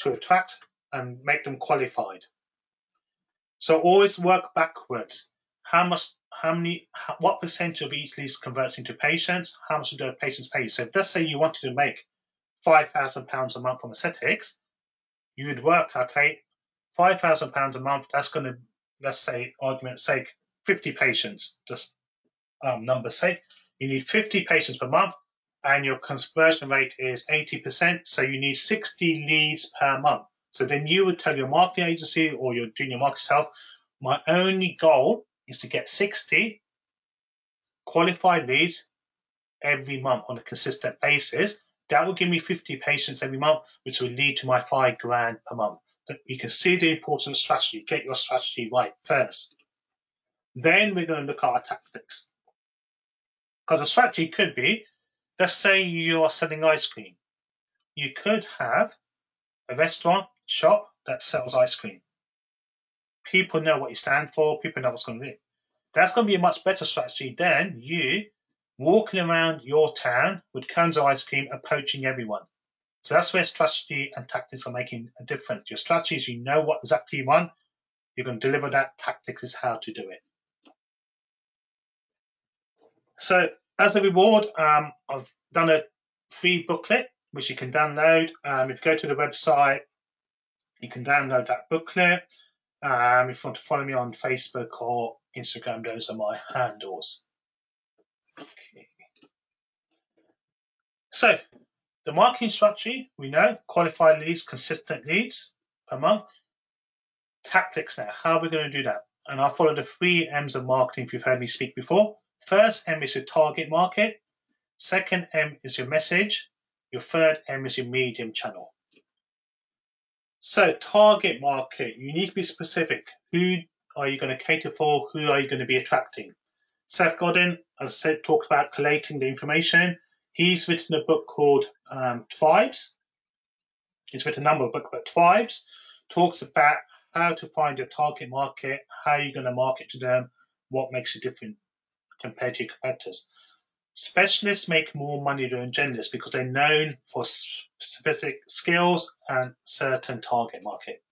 to attract and make them qualified. So always work backwards. How much, how many, what percentage of each lead converts into patients? How much do the patients pay? So let's say you wanted to make five thousand pounds a month from aesthetics, you would work, okay, five thousand pounds a month, that's going to, let's say, argument's sake, fifty patients, just um, number's sake. You need fifty patients per month, and your conversion rate is eighty percent, so you need sixty leads per month. So then you would tell your marketing agency or your junior marketer self, my only goal is to get sixty qualified leads every month on a consistent basis. That will give me fifty patients every month, which will lead to my five grand per month. You can see the important strategy. Get your strategy right first. Then we're going to look at our tactics. Because a strategy could be, let's say you are selling ice cream. You could have a restaurant shop that sells ice cream. People know what you stand for. People know what's going to do. That's going to be a much better strategy than you walking around your town with cans of ice cream approaching everyone. So that's where strategy and tactics are making a difference. Your strategy is you know what exactly you want, you're going to deliver that. Tactics is how to do it. So as a reward, um, I've done a free booklet, which you can download. Um, if you go to the website, you can download that booklet. Um, if you want to follow me on Facebook or Instagram, those are my handles. Okay. So the marketing strategy, we know qualified leads, consistent leads per month. Tactics now, how are we going to do that? And I'll follow the three M's of marketing if you've heard me speak before. First M is your target market. Second M is your message. Your third M is your medium channel. So target market, you need to be specific. Who are you going to cater for? Who are you going to be attracting? Seth Godin, as I said, talked about collating the information. He's written a book called um, Tribes. He's written a number of books, but Tribes talks about how to find your target market, how you're going to market to them, what makes you different compared to your competitors. Specialists make more money than generalists because they're known for specific skills and certain target market.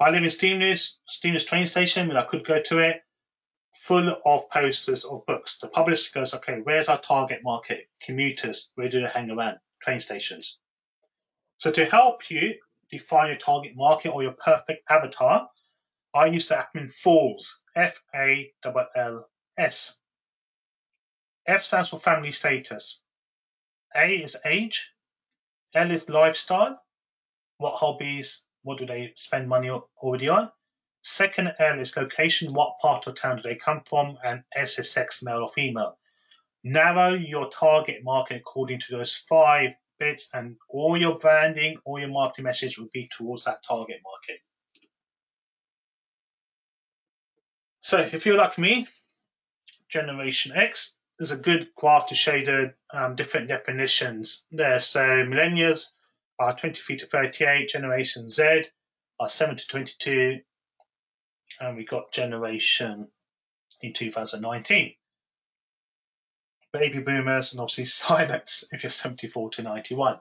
I live in Steamless, Steamless train station, and I could go to it. Full of posters of books. The publisher goes, okay, where's our target market? Commuters, where do they hang around? Train stations. So to help you define your target market or your perfect avatar, I use the acronym FALLS, F A L L S. F stands for family status. A is age. L is lifestyle. What hobbies, what do they spend money already on? Second L is location, what part of town do they come from, and S is sex, male or female. Narrow your target market according to those five bits, and all your branding, all your marketing message will be towards that target market. So if you're like me, Generation X, there's a good graph to show you the um, different definitions there. So millennials are twenty-three to thirty-eight, Generation Z are seven to twenty-two, and we got generation in two thousand nineteen. Baby boomers, and obviously silence if you're seventy-four to ninety-one.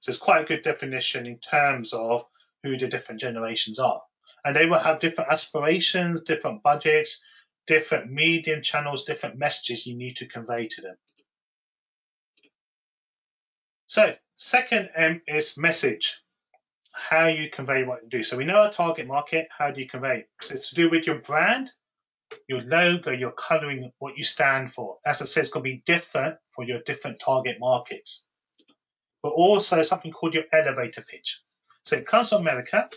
So it's quite a good definition in terms of who the different generations are. And they will have different aspirations, different budgets, different medium channels, different messages you need to convey to them. So second M is message. How you convey what you do. So we know our target market, how do you convey? So it's to do with your brand, your logo, your coloring, what you stand for. As I said, it's going to be different for your different target markets. But also something called your elevator pitch. So it comes from America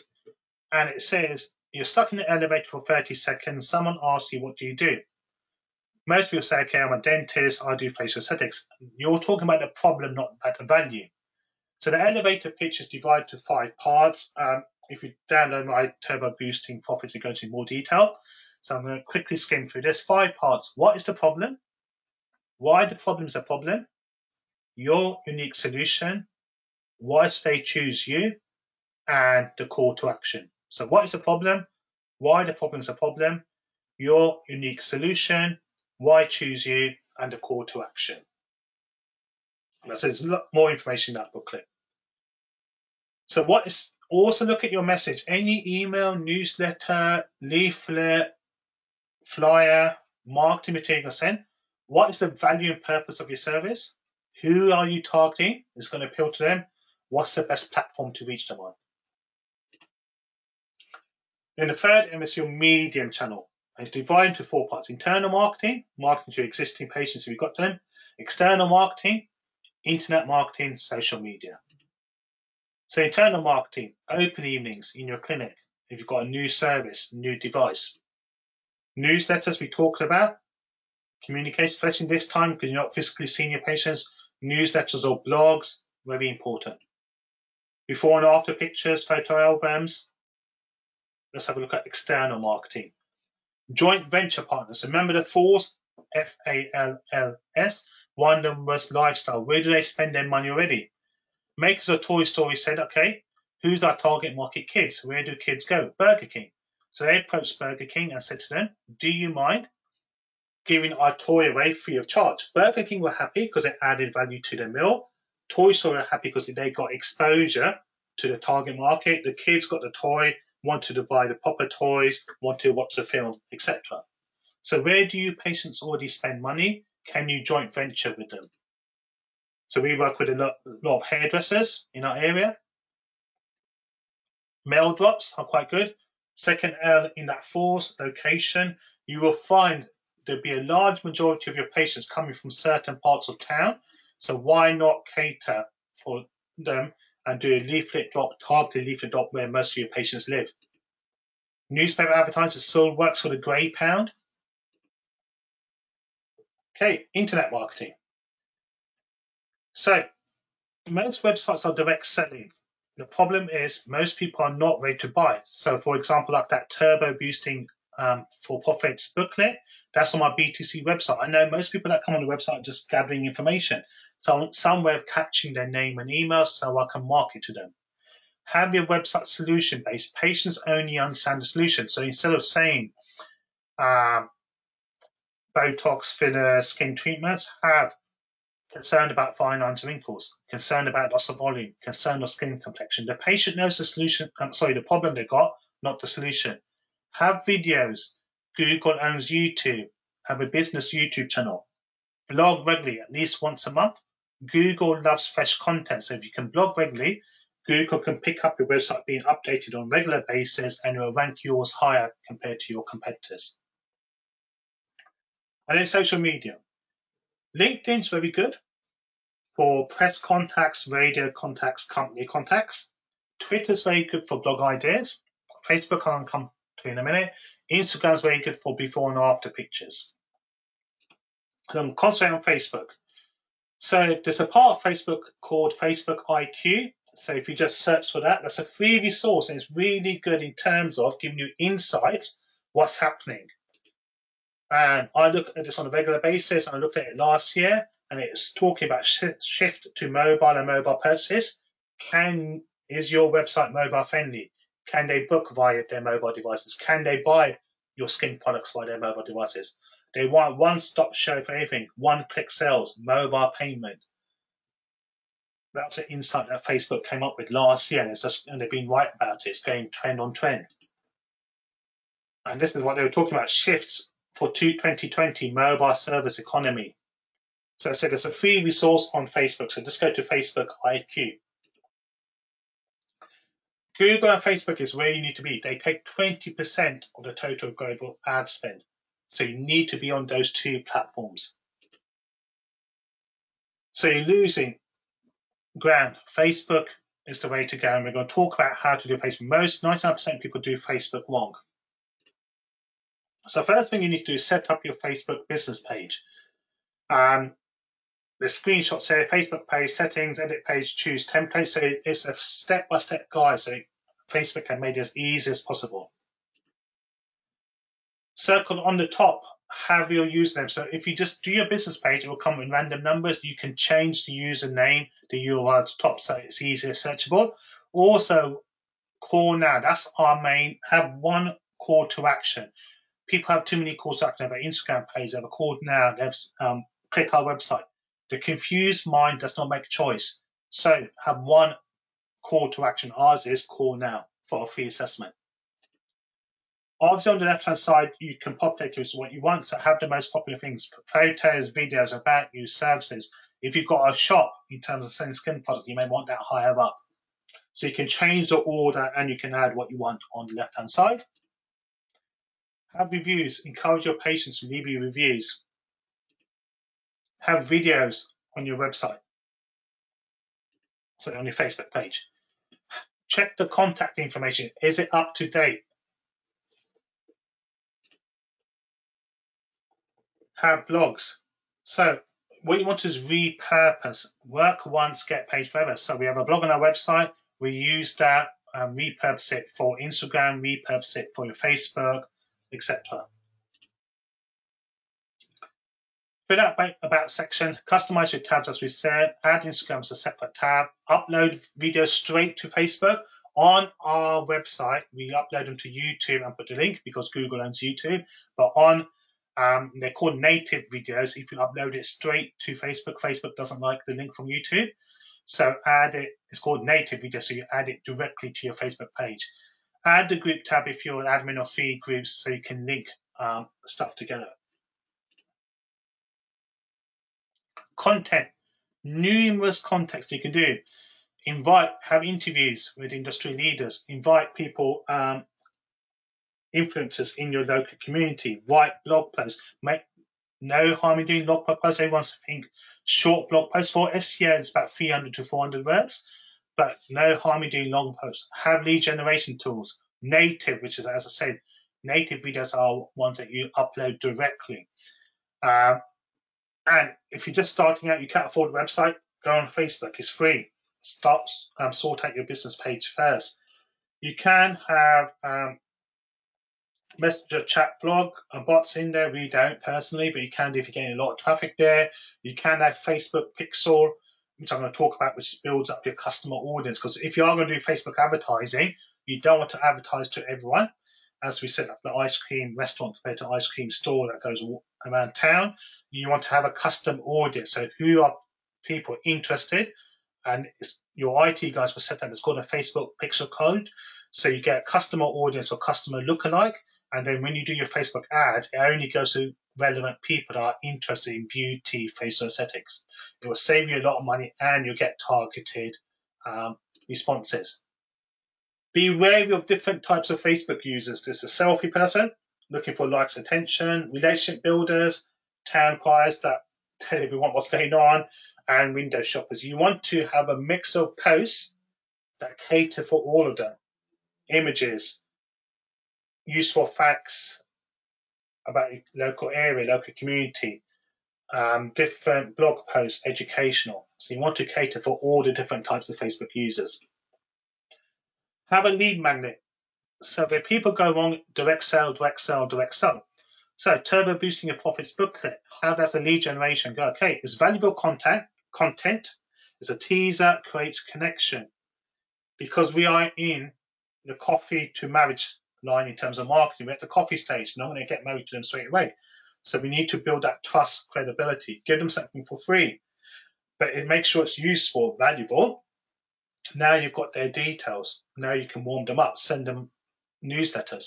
and it says, you're stuck in the elevator for thirty seconds. Someone asks you, what do you do? Most people say, okay, I'm a dentist. I do facial aesthetics. You're talking about the problem, not about the value. So the elevator pitch is divided to five parts. Um, if you download my Turbo Boosting Profits, it goes into more detail. So I'm going to quickly skim through this. Five parts. What is the problem? why the problem is a problem, your unique solution, why they choose you, and the call to action. So what is the problem? Why the problem is a problem, your unique solution, why choose you, and the call to action. So there's a lot more information in that booklet. So what is, also look at your message, any email, newsletter, leaflet, flyer, marketing material sent. What is the value and purpose of your service? Who are you targeting? It's going to appeal to them. What's the best platform to reach them on? Then the third M is your medium channel. And it's divided into four parts. Internal marketing, marketing to existing patients if you've got them. External marketing, internet marketing, social media. So internal marketing, open evenings in your clinic. If you've got a new service, new device. Newsletters we talked about. Communication, especially this time because you're not physically seeing your patients. Newsletters or blogs, very important. Before and after pictures, photo albums. Let's have a look at external marketing. Joint venture partners. Remember the fours, F A L L S. One of them was lifestyle. Where do they spend their money already? Makers of Toy Story said, okay, who's our target market kids? Where do kids go? Burger King. So they approached Burger King and said to them, do you mind giving our toy away free of charge? Burger King were happy because it added value to their meal. Toy Story were happy because they got exposure to the target market. The kids got the toy, wanted to buy the proper toys, wanted to watch the film, et cetera. So where do you patients already spend money? Can you joint venture with them? So we work with a lot, lot of hairdressers in our area. Mail drops are quite good. Second L in that force, location, you will find there'll be a large majority of your patients coming from certain parts of town. So why not cater for them and do a leaflet drop, targeted leaflet drop where most of your patients live. Newspaper advertising still works for the grey pound. Okay, internet marketing. So most websites are direct selling. The problem is most people are not ready to buy. So for example, like that turbo boosting um, for profits booklet, that's on my B T C website. I know most people that come on the website are just gathering information. So some way of catching their name and email so I can market to them. Have your website solution based. Patients only understand the solution. So instead of saying um, Botox, filler, skin treatments, have concerned about fine lines and wrinkles, concerned about loss of volume, concerned of skin complexion. The patient knows the solution, I'm sorry, the problem they got, not the solution. Have videos. Google owns YouTube. Have a business YouTube channel. Blog regularly, at least once a month. Google loves fresh content. So if you can blog regularly, Google can pick up your website being updated on a regular basis and it will rank yours higher compared to your competitors. And then social media. LinkedIn's very good for press contacts, radio contacts, company contacts. Twitter's very good for blog ideas. Facebook, I'll come to in a minute. Instagram's very good for before and after pictures. And I'm concentrating on Facebook. So there's a part of Facebook called Facebook I Q. So if you just search for that, that's a free resource and it's really good in terms of giving you insights what's happening. And I look at this on a regular basis. I looked at it last year, and it was talking about shift to mobile and mobile purchases. Can is your website mobile friendly? Can they book via their mobile devices? Can they buy your skin products via their mobile devices? They want one-stop show for everything, one-click sales, mobile payment. That's an insight that Facebook came up with last year, and, it's just, and they've been right about it. It's going trend on trend. And this is what they were talking about, shifts for twenty twenty mobile service economy. So I said there's a free resource on Facebook. So just go to Facebook I Q. Google and Facebook is where you need to be. They take twenty percent of the total global ad spend. So you need to be on those two platforms. So you're losing ground. Facebook is the way to go. And we're going to talk about how to do Facebook. Most ninety-nine percent of people do Facebook wrong. So first thing you need to do is set up your Facebook business page. Um, the screenshots here, Facebook page, settings, edit page, choose template. So it's a step-by-step guide. So Facebook can make it as easy as possible. circle on the top, have your username. So if you just do your business page, it will come in random numbers. You can change the username, the U R L to top, so it's easier searchable. Also, call now. That's our main. Have one call to action. People have too many calls to action. They have an Instagram page. They have a call now. They have um, click our website. The confused mind does not make a choice. So have one call to action. Ours is call now for a free assessment. Obviously, on the left-hand side, you can populate it what you want. So have the most popular things: photos, videos about you, services. If you've got a shop in terms of selling skin product, you may want that higher up. So you can change the order and you can add what you want on the left-hand side. Have reviews. Encourage your patients to leave you reviews. Have videos on your website, so on your Facebook page. Check the contact information. Is it up to date? Have blogs. So what you want to do is repurpose. Work once, get paid forever. So we have a blog on our website. We use that, um, repurpose it for Instagram, repurpose it for your Facebook, et cetera. Fill out about section, customize your tabs as we said, add Instagram as a separate tab, upload videos straight to Facebook. On our website, we upload them to YouTube and put the link because Google owns YouTube, but on Um, they're called native videos. If you upload it straight to Facebook, Facebook doesn't like the link from YouTube. So add it, it's called native video, so you add it directly to your Facebook page. Add the group tab if you're an admin or feed groups, so you can link um, stuff together. Content, numerous contacts you can do. Invite, have interviews with industry leaders, invite people, um, influencers in your local community, write blog posts. Make no harm in doing blog posts. Everyone wants to think short blog posts. For S E O, it's about three hundred to four hundred words, but no harm in doing long posts. Have lead generation tools. Native, which is, as I said, native videos are ones that you upload directly. Um, and if you're just starting out, you can't afford a website, go on Facebook. It's free. Start, um, sort out your business page first. You can have um, Messenger chat blog and bots in there. We don't personally, but you can do if you're getting a lot of traffic there. You can have Facebook Pixel, which I'm going to talk about, which builds up your customer audience. Because if you are going to do Facebook advertising, you don't want to advertise to everyone. As we set up the ice cream restaurant compared to ice cream store that goes around town, you want to have a custom audience. So who are people interested? And your I T guys will set up, it's called a Facebook Pixel code. So you get a customer audience or customer lookalike. And then when you do your Facebook ad, it only goes to relevant people that are interested in beauty, facial aesthetics. It will save you a lot of money and you'll get targeted um, responses. Be wary of different types of Facebook users. There's a selfie person looking for likes, attention, relationship builders, town criers that tell everyone what's going on, and window shoppers. You want to have a mix of posts that cater for all of them. Images, useful facts about your local area, local community, um, different blog posts, educational. So you want to cater for all the different types of Facebook users. Have a lead magnet. So if people go wrong, direct sell, direct sell, direct sell. So turbo boosting your profits booklet. How does the lead generation go? Okay, it's valuable content. Content is a teaser, creates connection. Because we are in the coffee to marriage line in terms of marketing. We're at the coffee stage. No one will get married to them straight away. So we need to build that trust, credibility. Give them something for free, but it makes sure it's useful, valuable. Now you've got their details. Now you can warm them up, send them newsletters.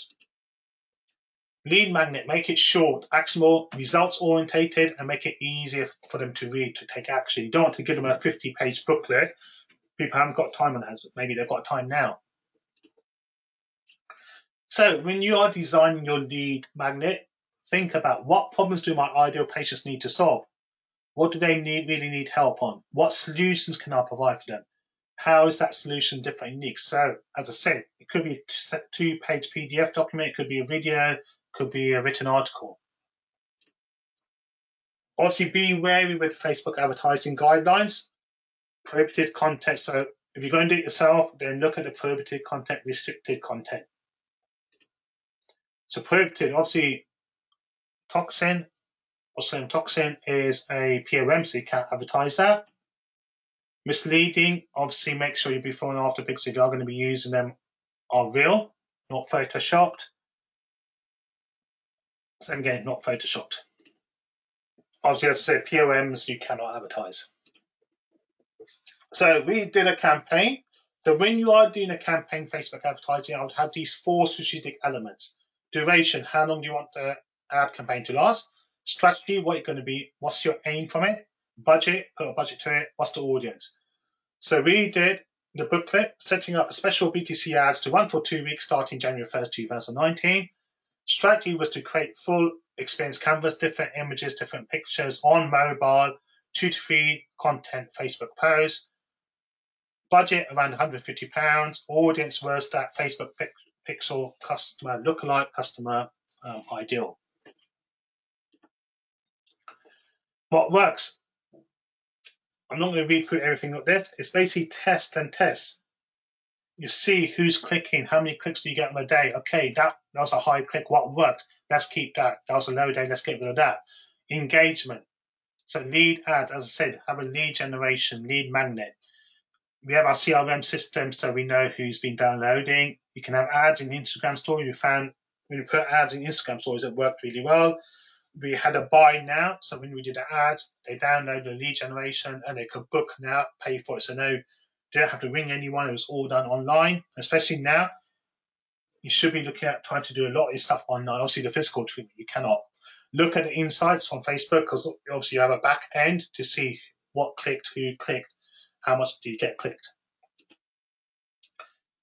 Lead magnet, make it short, actionable, results orientated, and make it easier for them to read, to take action. You don't want to give them a fifty page booklet. People haven't got time on that. Maybe they've got time now. So when you are designing your lead magnet, think about what problems do my ideal patients need to solve? What do they need, really need help on? What solutions can I provide for them? How is that solution different and unique? So as I said, it could be a two page P D F document, it could be a video, it could be a written article. Obviously, be wary with Facebook advertising guidelines, prohibited content. So if you're going to do it yourself, then look at the prohibited content, restricted content. So prohibited, obviously, Toxin. Boslim Toxin is a P R M, so you can't advertise that. Misleading, obviously make sure your before and after pictures if you are going to be using them are real, not photoshopped. Same again, not photoshopped. Obviously, as I said, P R Ms you cannot advertise. So we did a campaign. So when you are doing a campaign, Facebook advertising, I would have these four strategic elements. Duration, how long do you want the ad campaign to last? Strategy, what you're going to be, what's your aim from it? Budget, put a budget to it, what's the audience? So we did the booklet, setting up a special B T C ads to run for two weeks starting January first, two thousand nineteen. Strategy was to create full experience canvas, different images, different pictures on mobile, two to three content Facebook posts. Budget around one hundred fifty pounds. Audience was that Facebook pixel customer lookalike customer um, ideal. What works? I'm not going to read through everything like this. It's basically test and test. You see who's clicking, how many clicks do you get on a day? Okay, that, that was a high click, what worked? Let's keep that. That was a low day, let's get rid of that. Engagement. So lead ad, as I said, have a lead generation, lead magnet. We have our C R M system, so we know who's been downloading. You can have ads in Instagram stories. We found when we put ads in Instagram stories, it worked really well. We had a buy now, so when we did the ads, they downloaded the lead generation and they could book now, pay for it. So no, they don't have to ring anyone. It was all done online, especially now. You should be looking at trying to do a lot of this stuff online. Obviously, the physical treatment you cannot. Look at the insights from Facebook because obviously you have a back end to see what clicked, who clicked. How much do you get clicked?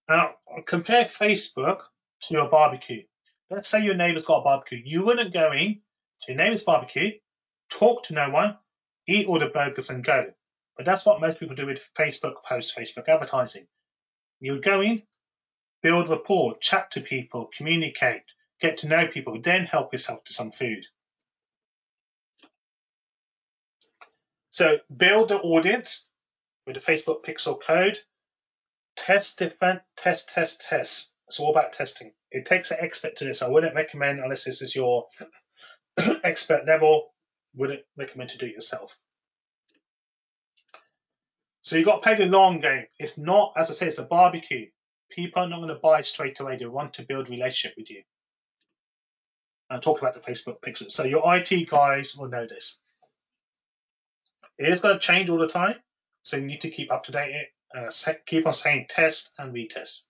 Now, compare Facebook to your barbecue. Let's say your neighbor's got a barbecue. You wouldn't go in to your neighbor's barbecue, talk to no one, eat all the burgers and go. But that's what most people do with Facebook posts, Facebook advertising. You would go in, build rapport, chat to people, communicate, get to know people, then help yourself to some food. So build the audience with the Facebook pixel code, test different, test, test, test. It's all about testing. It takes an expert to this. I wouldn't recommend, unless this is your expert level, wouldn't recommend to do it yourself. So you've got to play the long game. It's not, as I say, it's a barbecue. People are not going to buy straight away. They want to build a relationship with you. And talk about the Facebook pixel. So your I T guys will know this. It is going to change all the time. So you need to keep up to date, uh, keep on saying test and retest.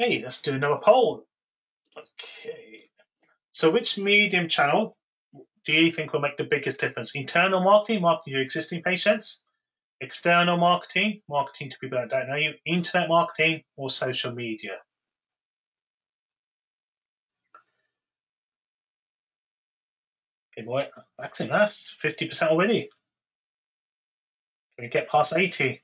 Okay, let's do another poll. Okay, so which medium channel do you think will make the biggest difference? Internal marketing, marketing to existing patients, external marketing, marketing to people that don't know you, internet marketing, or social media? Okay, boy, actually that's fifty percent already. Can we get past eighty?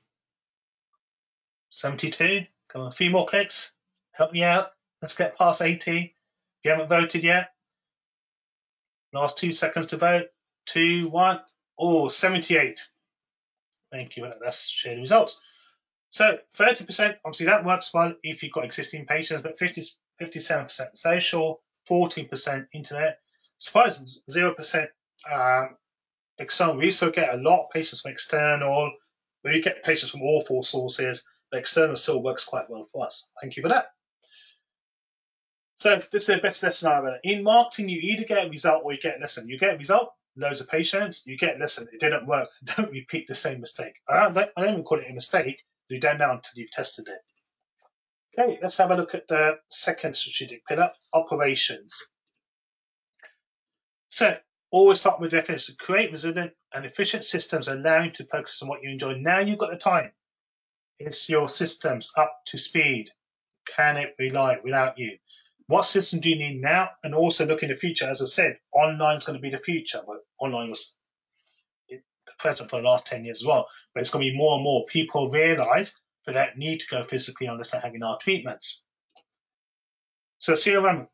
seventy-two? Come on, a few more clicks. Help me out. Let's get past eighty. You haven't voted yet. Last two seconds to vote. Two, one. Oh, seventy-eight. Thank you. Let's share the results. So thirty percent, obviously that works well if you've got existing patients, but fifty, fifty-seven percent social, fourteen percent internet. Surprising, zero percent. Um, External, we still get a lot of patients from external. We get patients from all four sources, but external still works quite well for us. Thank you for that. So this is the best lesson I've ever. In marketing, you either get a result or you get a lesson. You get a result, loads of patients, you get a lesson. It didn't work. Don't repeat the same mistake. I don't, I don't even call it a mistake. You don't know until you've tested it. Okay, let's have a look at the second strategic pillar, operations. So always start with definition. Create resilient and efficient systems, allowing you to focus on what you enjoy. Now you've got the time. It's your systems up to speed. Can it rely without you? What system do you need now? And also look in the future. As I said, online is going to be the future. But online was the present for the last ten years as well. But it's going to be more and more. People realize they don't need to go physically unless they're having our treatments. So C R M,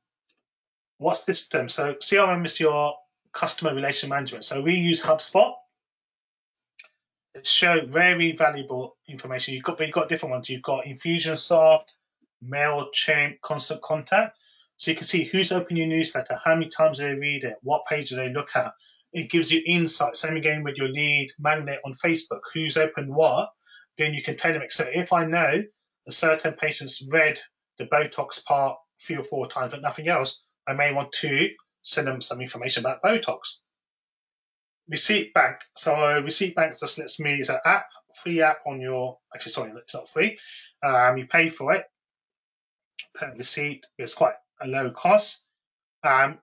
what system? So C R M is your customer relation management. So we use HubSpot. It shows very valuable information. You've got, but you've got different ones. You've got Infusionsoft, MailChimp, Constant Contact. So you can see who's opened your newsletter, how many times they read it, what page do they look at. It gives you insight. Same again with your lead magnet on Facebook, who's opened what, then you can tell them, et cetera. If I know a certain patient's read the Botox part three or four times, but nothing else, I may want to send them some information about Botox. Receipt Bank. So uh, Receipt Bank just lets me, it's an app, free app on your, actually, sorry, it's not free. Um, you pay for it per receipt. It's quite a low cost. Um,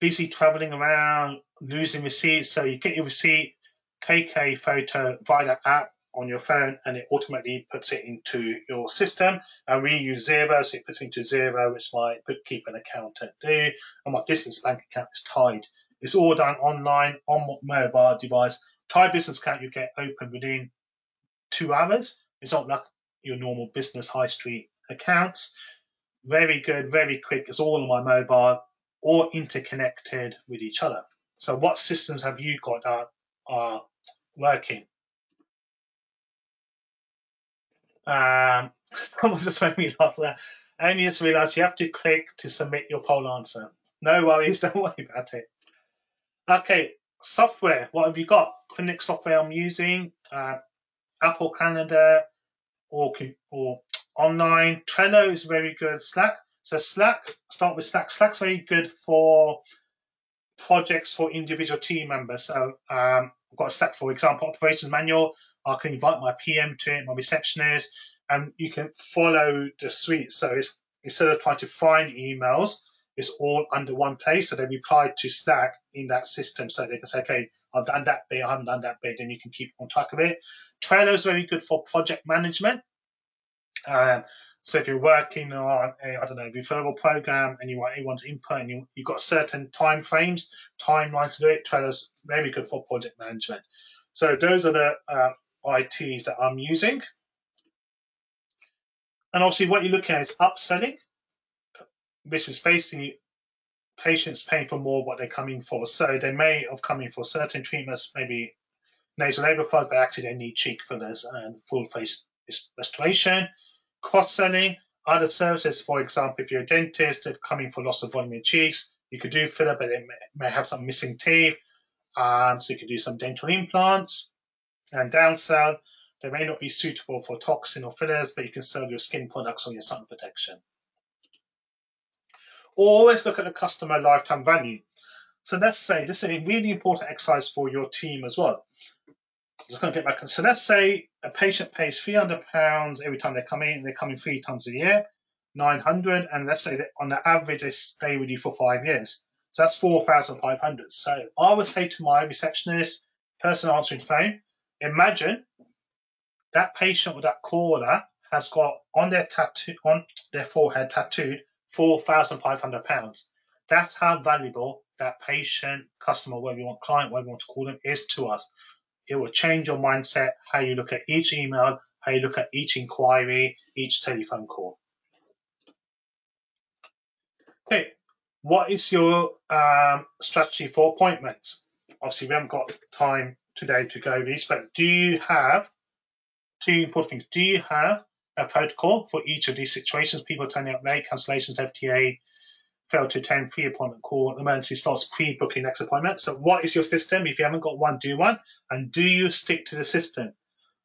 busy traveling around, losing receipts. So you get your receipt, take a photo via that app on your phone, and it automatically puts it into your system. And we use Xero, so it puts into Xero, which my bookkeeper and accountant do, and my business bank account is Tide. It's all done online on mobile device. Tide business account you get open within two hours. It's not like your normal business high street accounts. Very good, very quick. It's all on my mobile, all interconnected with each other. So what systems have you got that are working? Um, someone just made me laugh there. And you just realize you have to click to submit your poll answer. No worries, don't worry about it. Okay, software. What have you got? Clinic software I'm using, uh, Apple Calendar, or, or online. Trello is very good. Slack. So Slack, start with Slack. Slack's very good for projects for individual team members. So um, I've got a Slack, for example, operations manual. I can invite my P M to it, my receptionist, and you can follow the suite. So it's, instead of trying to find emails, it's all under one place. So they reply to Slack in that system. So they can say, okay, I've done that bit, I haven't done that bit, and you can keep on track of it. Trello is very good for project management. Um, so if you're working on a, I don't know, referral program and you want everyone's input and you, you've got certain time frames, timelines to do it, Trello's very good for project management. So those are the uh, I Ts that I'm using. And obviously what you're looking at is upselling. This is basically patients paying for more what they're coming for. So they may have come in for certain treatments, maybe nasal labial plug, but actually they need cheek fillers and full face restoration. Cross-selling, other services, for example, if you're a dentist, they're coming for loss of volume in cheeks, you could do filler, but it may, may have some missing teeth. Um, so you could do some dental implants and downsell. They may not be suitable for toxin or fillers, but you can sell your skin products or your sun protection. Always look at the customer lifetime value. So let's say this is a really important exercise for your team as well. I'm just going to get back. So let's say a patient pays three hundred pounds every time they come in. They come in three times a year, nine hundred, and let's say that on the average they stay with you for five years. So that's four thousand five hundred. So I would say to my receptionist, person answering phone, imagine that patient or that caller has got on their tattoo, on their forehead tattooed, four thousand five hundred pounds. That's how valuable that patient, customer, whatever you want, client, whatever you want to call them, is to us. It will change your mindset, how you look at each email, how you look at each inquiry, each telephone call. Okay, what is your um, strategy for appointments? Obviously, we haven't got time today to go over this, but do you have two important things? Do you have a protocol for each of these situations? People turning up late, cancellations, F T A, fail to attend, pre-appointment call, emergency slots, pre-booking next appointment. So what is your system? If you haven't got one, do one. And do you stick to the system?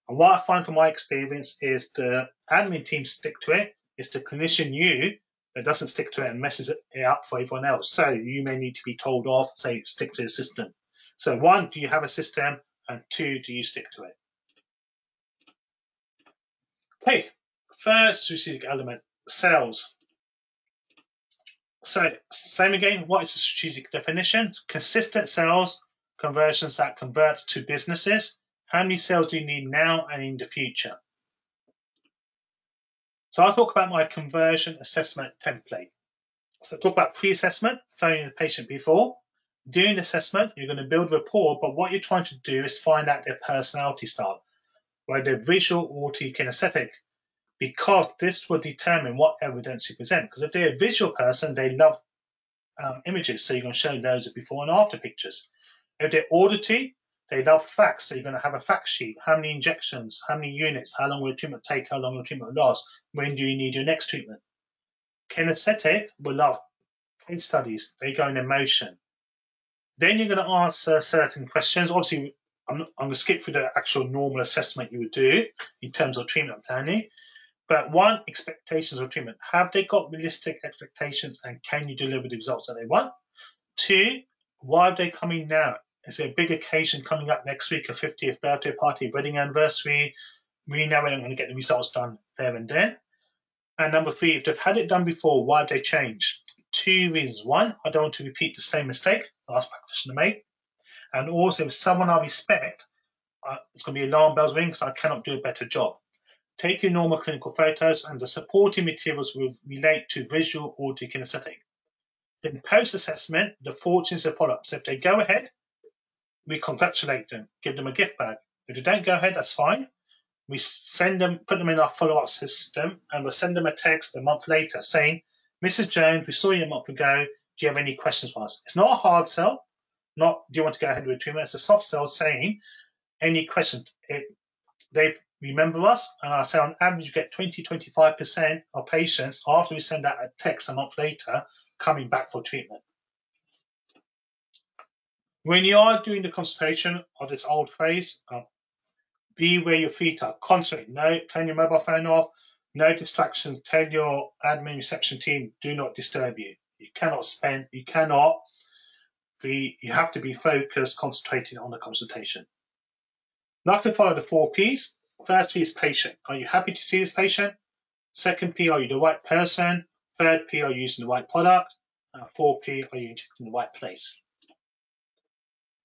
And what I find from my experience is the admin team stick to it. It's the clinician you that doesn't stick to it and messes it up for everyone else. So you may need to be told off, say, stick to the system. So one, do you have a system? And two, do you stick to it? Okay, first strategic element, sales. So same again, what is the strategic definition? Consistent sales, conversions that convert to businesses. How many sales do you need now and in the future? So I'll talk about my conversion assessment template. So talk about pre-assessment, phoning the patient before. Doing assessment, you're going to build rapport, but what you're trying to do is find out their personality style, whether visual or kinesthetic, because this will determine what evidence you present. Because if they're a visual person, they love um, images, so you're going to show loads of before and after pictures. If they're auditory, they love facts, so you're going to have a fact sheet. How many injections, how many units, how long will the treatment take, how long will the treatment last, when do you need your next treatment? Kinesthetic will love case studies. They go in emotion. Then you're going to answer certain questions. Obviously, I'm, I'm going to skip through the actual normal assessment you would do in terms of treatment planning. But one, expectations of treatment. Have they got realistic expectations and can you deliver the results that they want? Two, why are they coming now? Is there a big occasion coming up next week, a fiftieth birthday party, wedding anniversary? We know when I'm going to get the results done there and then. And number three, if they've had it done before, why have they changed? Two reasons. One, I don't want to repeat the same mistake last practitioner made. And also, if someone I respect, uh, it's going to be alarm bells ringing because I cannot do a better job. Take your normal clinical photos and the supporting materials will relate to visual, audio, kinesthetic. Then post-assessment, the fortunes of follow-up. So if they go ahead, we congratulate them, give them a gift bag. If they don't go ahead, that's fine. We send them, put them in our follow-up system, and we'll send them a text a month later saying, Missus Jones, we saw you a month ago. Do you have any questions for us? It's not a hard sell, not do you want to go ahead with treatment. It's a soft sell saying, any questions? It, they've remember us, and I say on average you get twenty to twenty-five percent of patients after we send out a text a month later coming back for treatment. When you are doing the consultation, or this old phrase, uh, be where your feet are. Concentrate. No, turn your mobile phone off. No distractions. Tell your admin reception team, do not disturb you. You cannot spend. You cannot be. You have to be focused, concentrating on the consultation. Like to follow the four P's. First P is patient. Are you happy to see this patient? Second P, are you the right person? Third P, are you using the right product? And four P, are you in the right place?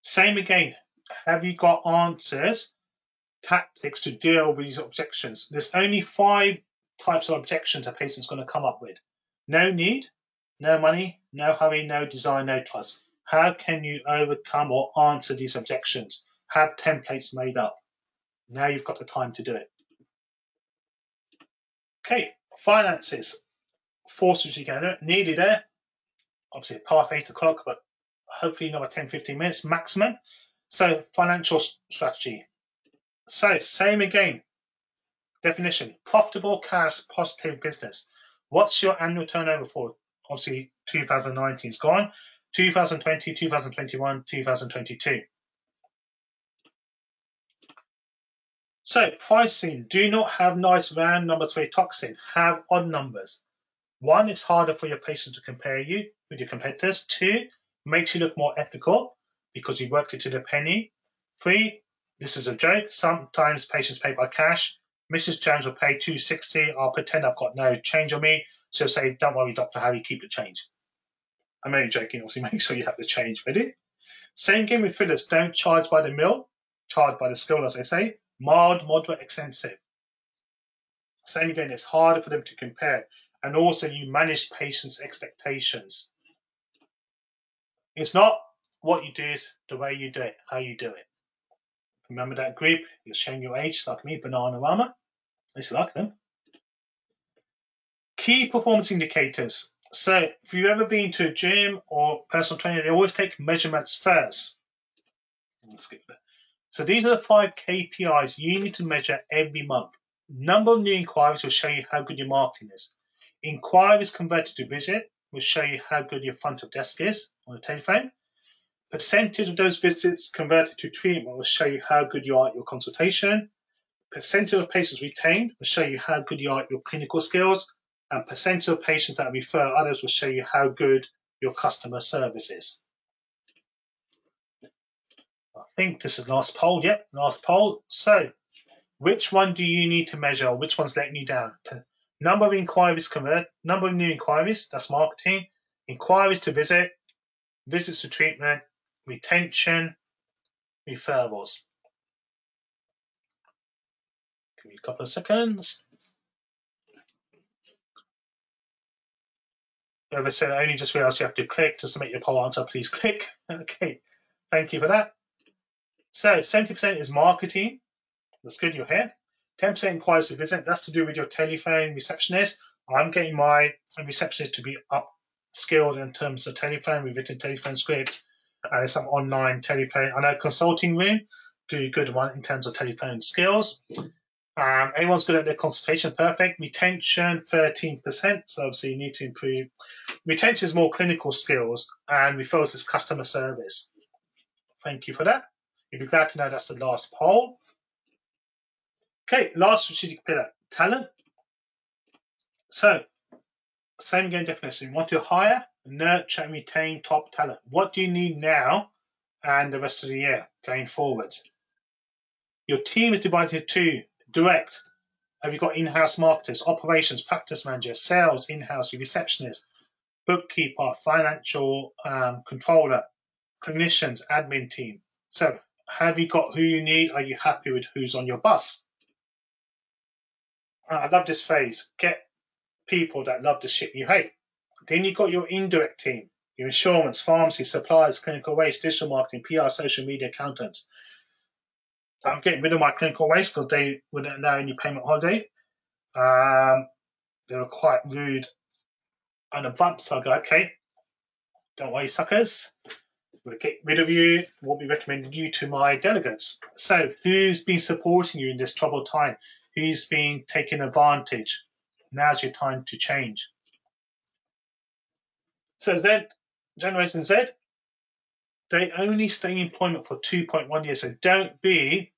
Same again. Have you got answers, tactics to deal with these objections? There's only five types of objections a patient's going to come up with. No need, no money, no hurry, no desire, no trust. How can you overcome or answer these objections? Have templates made up. Now you've got the time to do it. Okay, finances. Four strategic areas needed there. Obviously past eight o'clock, but hopefully not ten, fifteen minutes maximum. So financial strategy. So same again. Definition, profitable cash positive business. What's your annual turnover for? Obviously two thousand nineteen is gone. two thousand twenty, two thousand twenty-one, two thousand twenty-two. So pricing, do not have nice round numbers for your toxin, have odd numbers. One, it's harder for your patients to compare you with your competitors. Two, makes you look more ethical because you worked it to the penny. Three, this is a joke. Sometimes patients pay by cash. Missus Jones will pay two hundred sixty dollars. I'll pretend I've got no change on me. She'll say, don't worry, Doctor Harry, keep the change. I'm only joking, obviously, make sure you have the change ready. Same game with fillers, don't charge by the mill, charge by the skill, as they say. Mild, moderate, extensive. Same again, it's harder for them to compare. And also you manage patients' expectations. It's not what you do, it's the way you do it, how you do it. Remember that group, you're showing your age, like me, Bananarama. At least I like them. Key performance indicators. So if you've ever been to a gym or personal trainer, they always take measurements first. Let's skip that. So these are the five K P Is you need to measure every month. Number of new inquiries will show you how good your marketing is. Inquiries converted to visit will show you how good your front of desk is on the telephone. Percentage of those visits converted to treatment will show you how good you are at your consultation. Percentage of patients retained will show you how good you are at your clinical skills. And percentage of patients that refer others will show you how good your customer service is. I think this is last poll. Yep, last poll. So which one do you need to measure? Which one's letting you down? Number of inquiries convert, number of new inquiries, that's marketing, inquiries to visit, visits to treatment, retention, referrals. Give me a couple of seconds. Whoever said I only just realized you have to click to submit your poll answer, please click. Okay, thank you for that. So seventy percent is marketing. That's good, you're here. ten percent inquiries to visit. That's to do with your telephone receptionist. I'm getting my receptionist to be upskilled in terms of telephone. We've written telephone scripts and some online telephone. I know Consulting Room do a good one in terms of telephone skills. Um, everyone's good at their consultation, perfect. Retention, thirteen percent, so obviously you need to improve. Retention is more clinical skills, and referrals is customer service. Thank you for that. You'll be glad to know that's the last poll. Okay, last strategic pillar, talent. So, same again definition. You want to hire, nurture, and retain top talent. What do you need now and the rest of the year going forward? Your team is divided into two. Direct, have you got in-house marketers, operations, practice manager, sales, in-house, receptionist, bookkeeper, financial um, controller, clinicians, admin team. So have you got who you need? Are you happy with who's on your bus? Uh, I love this phrase, get people that love the shit you hate. Then you've got your indirect team, your insurance, pharmacy, suppliers, clinical waste, digital marketing, P R, social media, accountants. I'm getting rid of my clinical waste because they wouldn't allow any payment holiday. Um, they were quite rude and abrupt, so I go, okay, don't worry, suckers. We'll get rid of you. We'll be recommending you to my delegates. So who's been supporting you in this troubled time? Who's been taking advantage? Now's your time to change. So then, Generation Z. They only stay in employment for two point one years, so don't be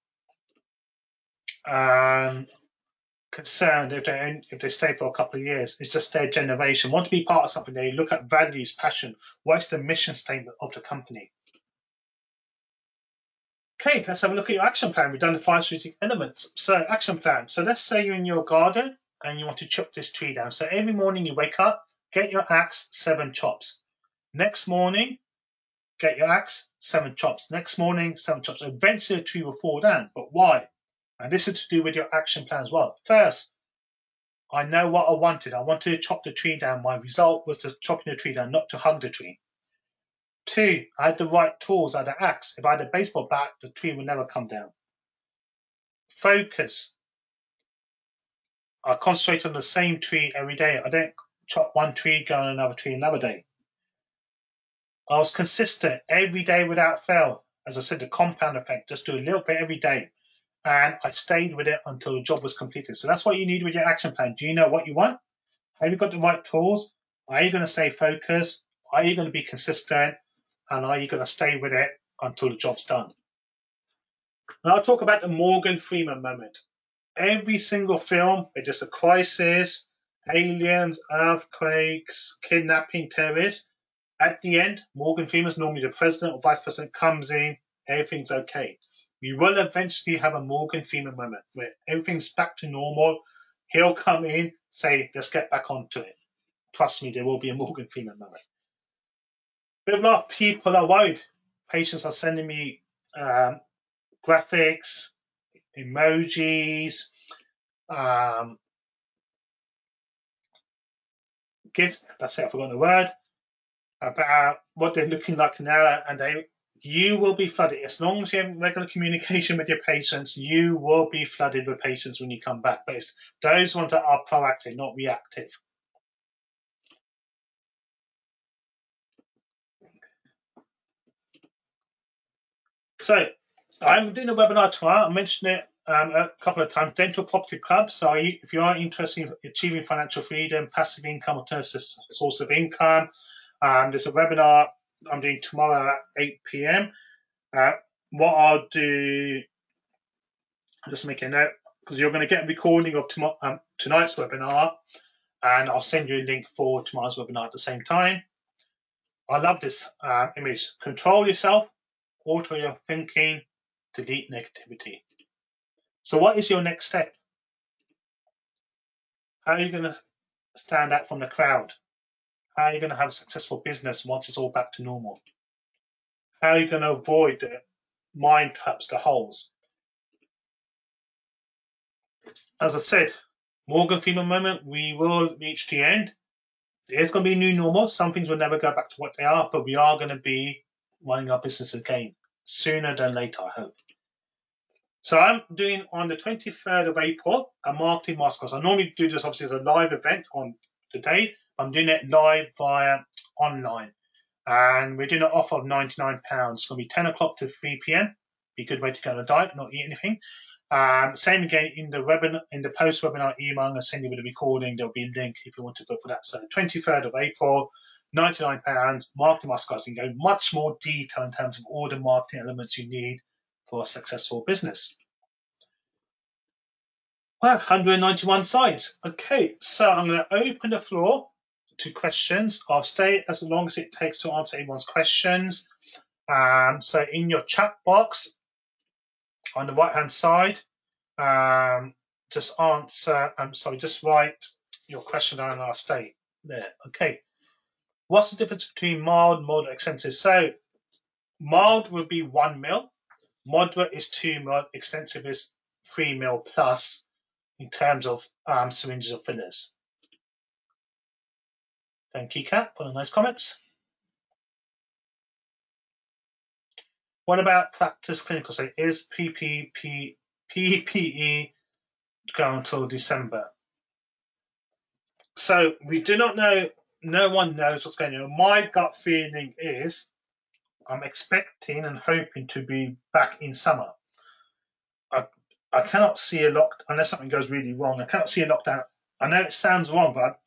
um, concerned if they if they stay for a couple of years. It's just their generation. Want to be part of something? They look at values, passion. What's the mission statement of the company? Okay, let's have a look at your action plan. We've done the five strategic elements. So action plan. So let's say you're in your garden and you want to chop this tree down. So every morning you wake up, get your axe, seven chops. Next morning, get your axe, seven chops. Next morning, seven chops. Eventually, a tree will fall down. But why? And this is to do with your action plan as well. First, I know what I wanted. I wanted to chop the tree down. My result was to chopping the tree down, not to hug the tree. Two, I had the right tools. I had an axe. If I had a baseball bat, the tree would never come down. Focus. I concentrate on the same tree every day. I don't chop one tree, go on another tree another day. I was consistent every day without fail. As I said, the compound effect, just do a little bit every day. And I stayed with it until the job was completed. So that's what you need with your action plan. Do you know what you want? Have you got the right tools? Are you going to stay focused? Are you going to be consistent? And are you going to stay with it until the job's done? Now I'll talk about the Morgan Freeman moment. Every single film, it is a crisis, aliens, earthquakes, kidnapping, terrorists. At the end, Morgan Freeman, normally the president or vice president, comes in, everything's okay. We will eventually have a Morgan Freeman moment where everything's back to normal. He'll come in, say, let's get back onto it. Trust me, there will be a Morgan Freeman moment. But a lot of people are worried. Patients are sending me um, graphics, emojis, um, gifts. That's it, I've forgotten the word. About what they're looking like now, and they, you will be flooded. As long as you have regular communication with your patients, you will be flooded with patients when you come back. But it's those ones that are proactive, not reactive. So I'm doing a webinar tomorrow. I mentioned it um, a couple of times, Dental Property Clubs. So if you are interested in achieving financial freedom, passive income, alternative source of income, Um, there's a webinar I'm doing tomorrow at eight p m Uh, what I'll do, just make a note, because you're going to get a recording of tomorrow, um, tonight's webinar, and I'll send you a link for tomorrow's webinar at the same time. I love this uh, image. Control yourself, alter your thinking, delete negativity. So what is your next step? How are you going to stand out from the crowd? How are you going to have a successful business once it's all back to normal? How are you going to avoid the mind traps, the holes? As I said, Morgan Freeman moment, we will reach the end. There's going to be a new normal. Some things will never go back to what they are, but we are going to be running our business again sooner than later, I hope. So I'm doing on the twenty-third of April a marketing masterclass. I normally do this obviously as a live event on the day. I'm doing it live via online, and we're doing an offer of ninety-nine pounds. It's going to be ten o'clock to three p m Be a good way to go on a diet, not eat anything. Um, same again in the webinar, in the post-webinar email. I'm going to send you with a recording. There'll be a link if you want to look for that. So twenty-third of April, ninety-nine pounds, Marketing Masterclass. You can go much more detail in terms of all the marketing elements you need for a successful business. Well, one hundred ninety-one sites. Okay, so I'm going to open the floor to questions. I'll stay as long as it takes to answer everyone's questions. Um, so in your chat box, on the right hand side, um, just answer, I'm sorry, just write your question down and I'll stay there. Okay. What's the difference between mild, moderate, and extensive? So mild would be one mil, moderate is two mil, extensive is three mil plus in terms of um, syringes or fillers. Thank you, Kat, for the nice comments. What about practice clinical? So is P P E going until December? So we do not know. No one knows what's going on. My gut feeling is I'm expecting and hoping to be back in summer. I, I cannot see a lockdown, unless something goes really wrong. I cannot see a lockdown. I know it sounds wrong, but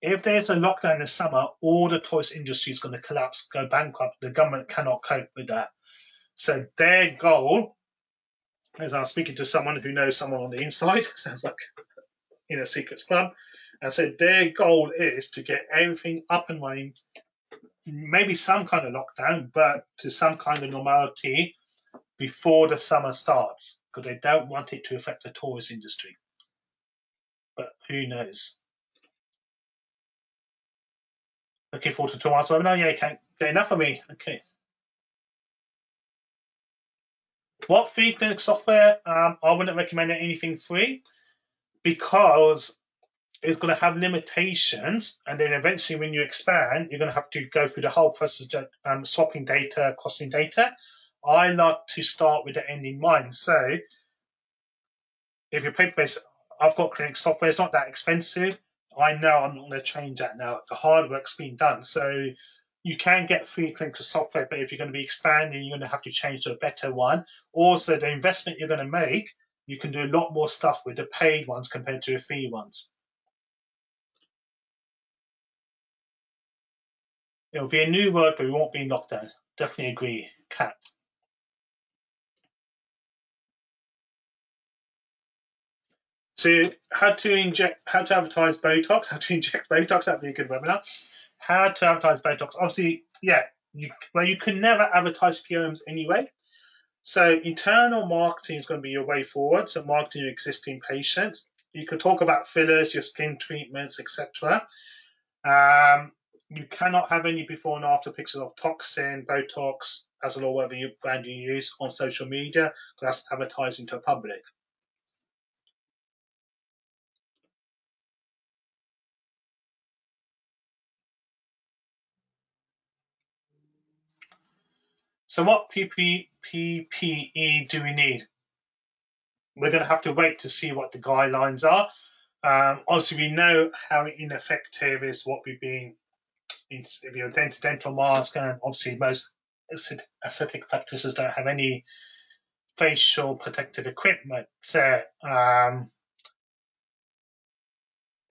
if there's a lockdown this summer, all the tourist industry is going to collapse, go bankrupt. The government cannot cope with that. So their goal, as I was speaking to someone who knows someone on the inside, sounds like in a secrets club, and so their goal is to get everything up and running, maybe some kind of lockdown, but to some kind of normality before the summer starts, because they don't want it to affect the tourist industry. But who knows? Looking forward to tomorrow's webinar. Yeah, you can't get enough of me. Okay. What free clinic software? Um, I wouldn't recommend anything free because it's going to have limitations. And then eventually when you expand, you're going to have to go through the whole process of um, swapping data, crossing data. I like to start with the end in mind. So if you're paper-based, I've got clinic software. It's not that expensive. I know I'm not going to change that now. The hard work's been done. So you can get free clinical software, but if you're going to be expanding, you're going to have to change to a better one. Also, the investment you're going to make, you can do a lot more stuff with the paid ones compared to the free ones. It'll be a new world, but we won't be in lockdown. Definitely agree, Kat. So how to inject, how to advertise Botox, how to inject Botox, that'd be a good webinar. How to advertise Botox. Obviously, yeah, you, well, you can never advertise P O Ms anyway. So internal marketing is going to be your way forward. So marketing your existing patients. You can talk about fillers, your skin treatments, et cetera. Um, you cannot have any before and after pictures of toxin, Botox, Azalor, whatever your brand you use on social media, because that's advertising to the public. So what P P E do we need? We're going to have to wait to see what the guidelines are. Um, obviously, we know how ineffective is what we've been. It's, if you're dental, dental mask, and obviously most aesthetic practices don't have any facial protective equipment. So um,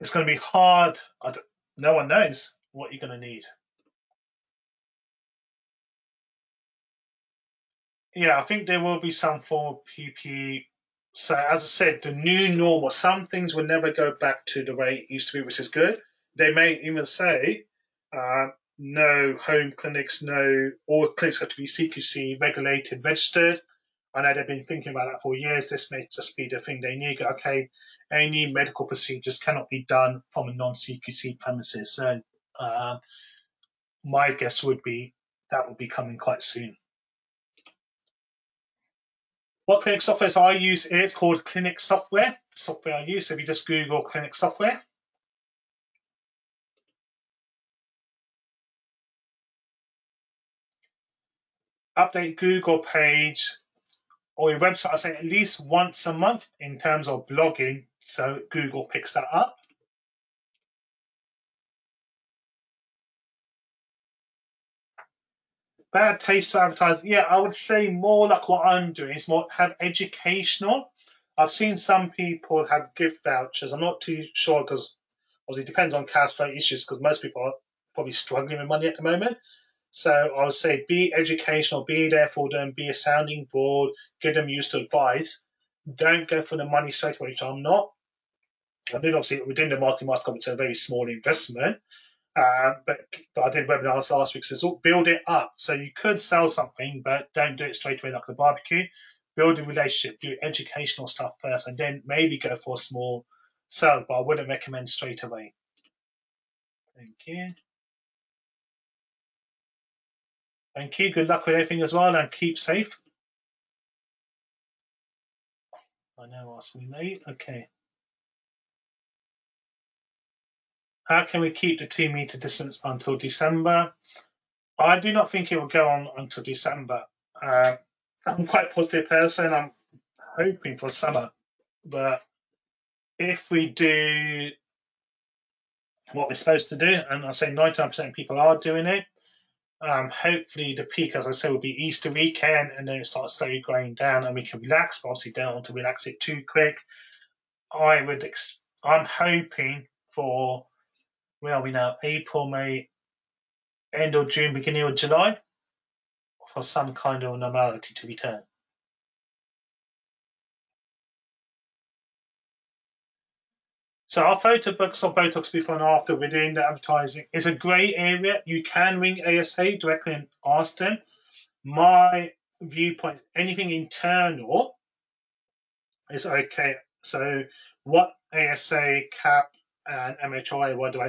it's going to be hard. I don't, no one knows what you're going to need. Yeah, I think there will be some form of P P E. So as I said, the new normal, some things will never go back to the way it used to be, which is good. They may even say uh, no home clinics, no, all clinics have to be C Q C regulated, registered. I know they've been thinking about that for years. This may just be the thing they need. Okay, any medical procedures cannot be done from a non-C Q C premises. So uh, my guess would be that will be coming quite soon. What clinic software I use is called Clinic Software, the software I use. So if you just Google Clinic Software. Update Google page or your website, I say at least once a month in terms of blogging. So Google picks that up. Bad taste to advertise. Yeah, I would say more like what I'm doing. It's more have educational I've seen some people have gift vouchers. I'm not too sure because obviously it depends on cash flow issues because most people are probably struggling with money at the moment. So I would say be educational, be there for them, be a sounding board, get them used to advice. Don't go for the money straight away, which I'm not. I did obviously within the marketing masterclass, it's a very small investment. Uh, but, but I did webinars last week, so it's all, build it up. So you could sell something, but don't do it straight away like the barbecue. Build a relationship, do educational stuff first, and then maybe go for a small sell. But I wouldn't recommend straight away. Thank you. Thank you. Good luck with everything as well, and keep safe. I know, ask me late. Okay. How can we keep the two meter distance until December? I do not think it will go on until December. Uh, I'm quite a positive person. I'm hoping for summer. But if we do what we're supposed to do, and I say ninety-nine percent of people are doing it, um, hopefully the peak, as I say, will be Easter weekend, and then it starts slowly going down and we can relax. But obviously, don't want to relax it too quick. I would, ex I'm hoping for, where are we now? April, May, end of June, beginning of July, for some kind of normality to return. So our photo books on Botox before and after within the advertising is a grey area. You can ring A S A directly and ask them. My viewpoint, anything internal is okay. So what A S A, C A P, and M H O A, what do I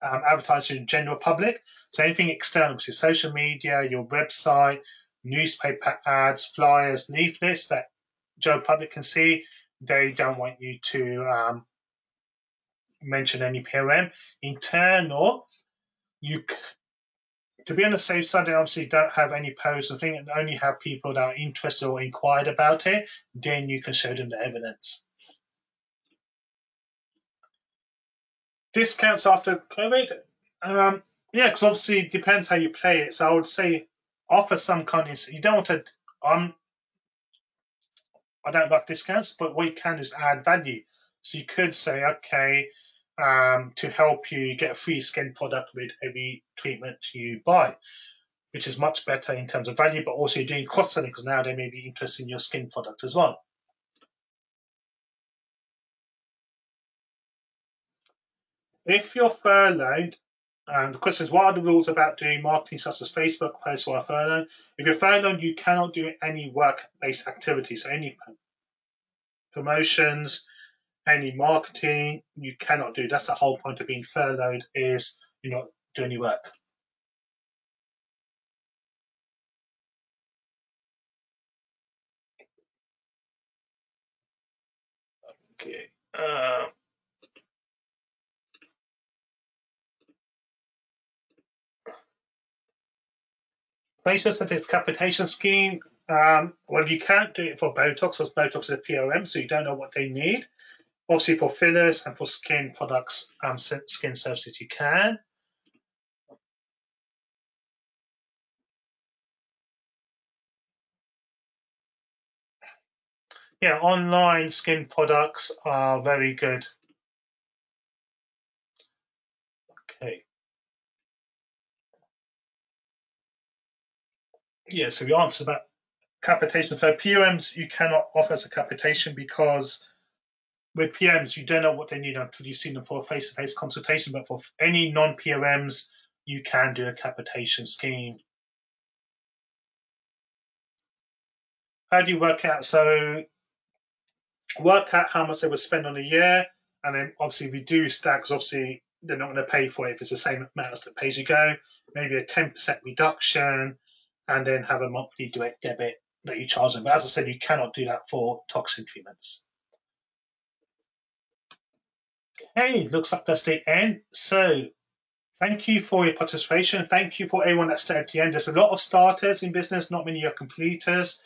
um, advertise to the general public? So anything external, which is social media, your website, newspaper ads, flyers, leaflets that general public can see, they don't want you to um, mention any P R M. Internal, you to be on the safe side, they obviously don't have any posts or thing, and only have people that are interested or inquired about it. Then you can show them the evidence. Discounts after COVID? Um, yeah, because obviously it depends how you play it. So I would say offer some kind of, you don't want to, um, I don't like discounts, but what you can is add value. So you could say, okay, um, to help you get a free skin product with every treatment you buy, which is much better in terms of value, but also you're doing cross-selling because now they may be interested in your skin product as well. If you're furloughed, and the question is, what are the rules about doing marketing such as Facebook posts while furloughed? If you're furloughed, you cannot do any work-based activities, so any promotions, any marketing, you cannot do. That's the whole point of being furloughed, is you not do any work. Okay. Uh... Facial aesthetic capitation scheme. Um, well, you can't do it for Botox, because Botox is a P R M, so you don't know what they need. Obviously, for fillers and for skin products, um, skin services, you can. Yeah, online skin products are very good. Okay. Yeah, so we answered that. Capitation. So P R Ms, you cannot offer as a capitation because with P R Ms, you don't know what they need until you see them for a face-to-face consultation. But for any non-P R Ms, you can do a capitation scheme. How do you work out? So work out how much they would spend on a year, and then obviously reduce that because obviously they're not going to pay for it if it's the same amount as the pay-as-you-go. Maybe a ten percent reduction, and then have a monthly direct debit that you charge them. But as I said, you cannot do that for toxin treatments. Okay, looks like that's the end. So thank you for your participation. Thank you for everyone that stayed at the end. There's a lot of starters in business, not many are completers.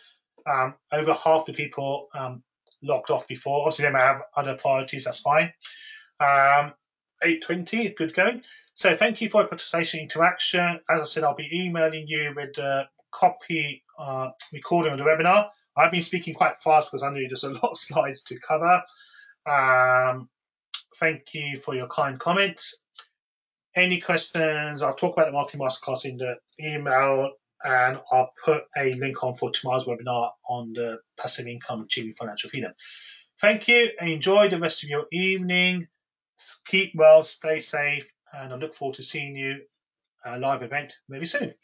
Um, over half the people um, logged off before. Obviously, they may have other priorities, that's fine. Um, eight twenty, good going. So thank you for your participation, interaction. As I said, I'll be emailing you with a copy uh, recording of the webinar. I've been speaking quite fast because I knew there's a lot of slides to cover. Um, thank you for your kind comments. Any questions, I'll talk about the Marketing Masterclass in the email, and I'll put a link on for tomorrow's webinar on the passive income achieving financial freedom. Thank you. Enjoy the rest of your evening. Keep well, stay safe, and I look forward to seeing you at a live event maybe soon.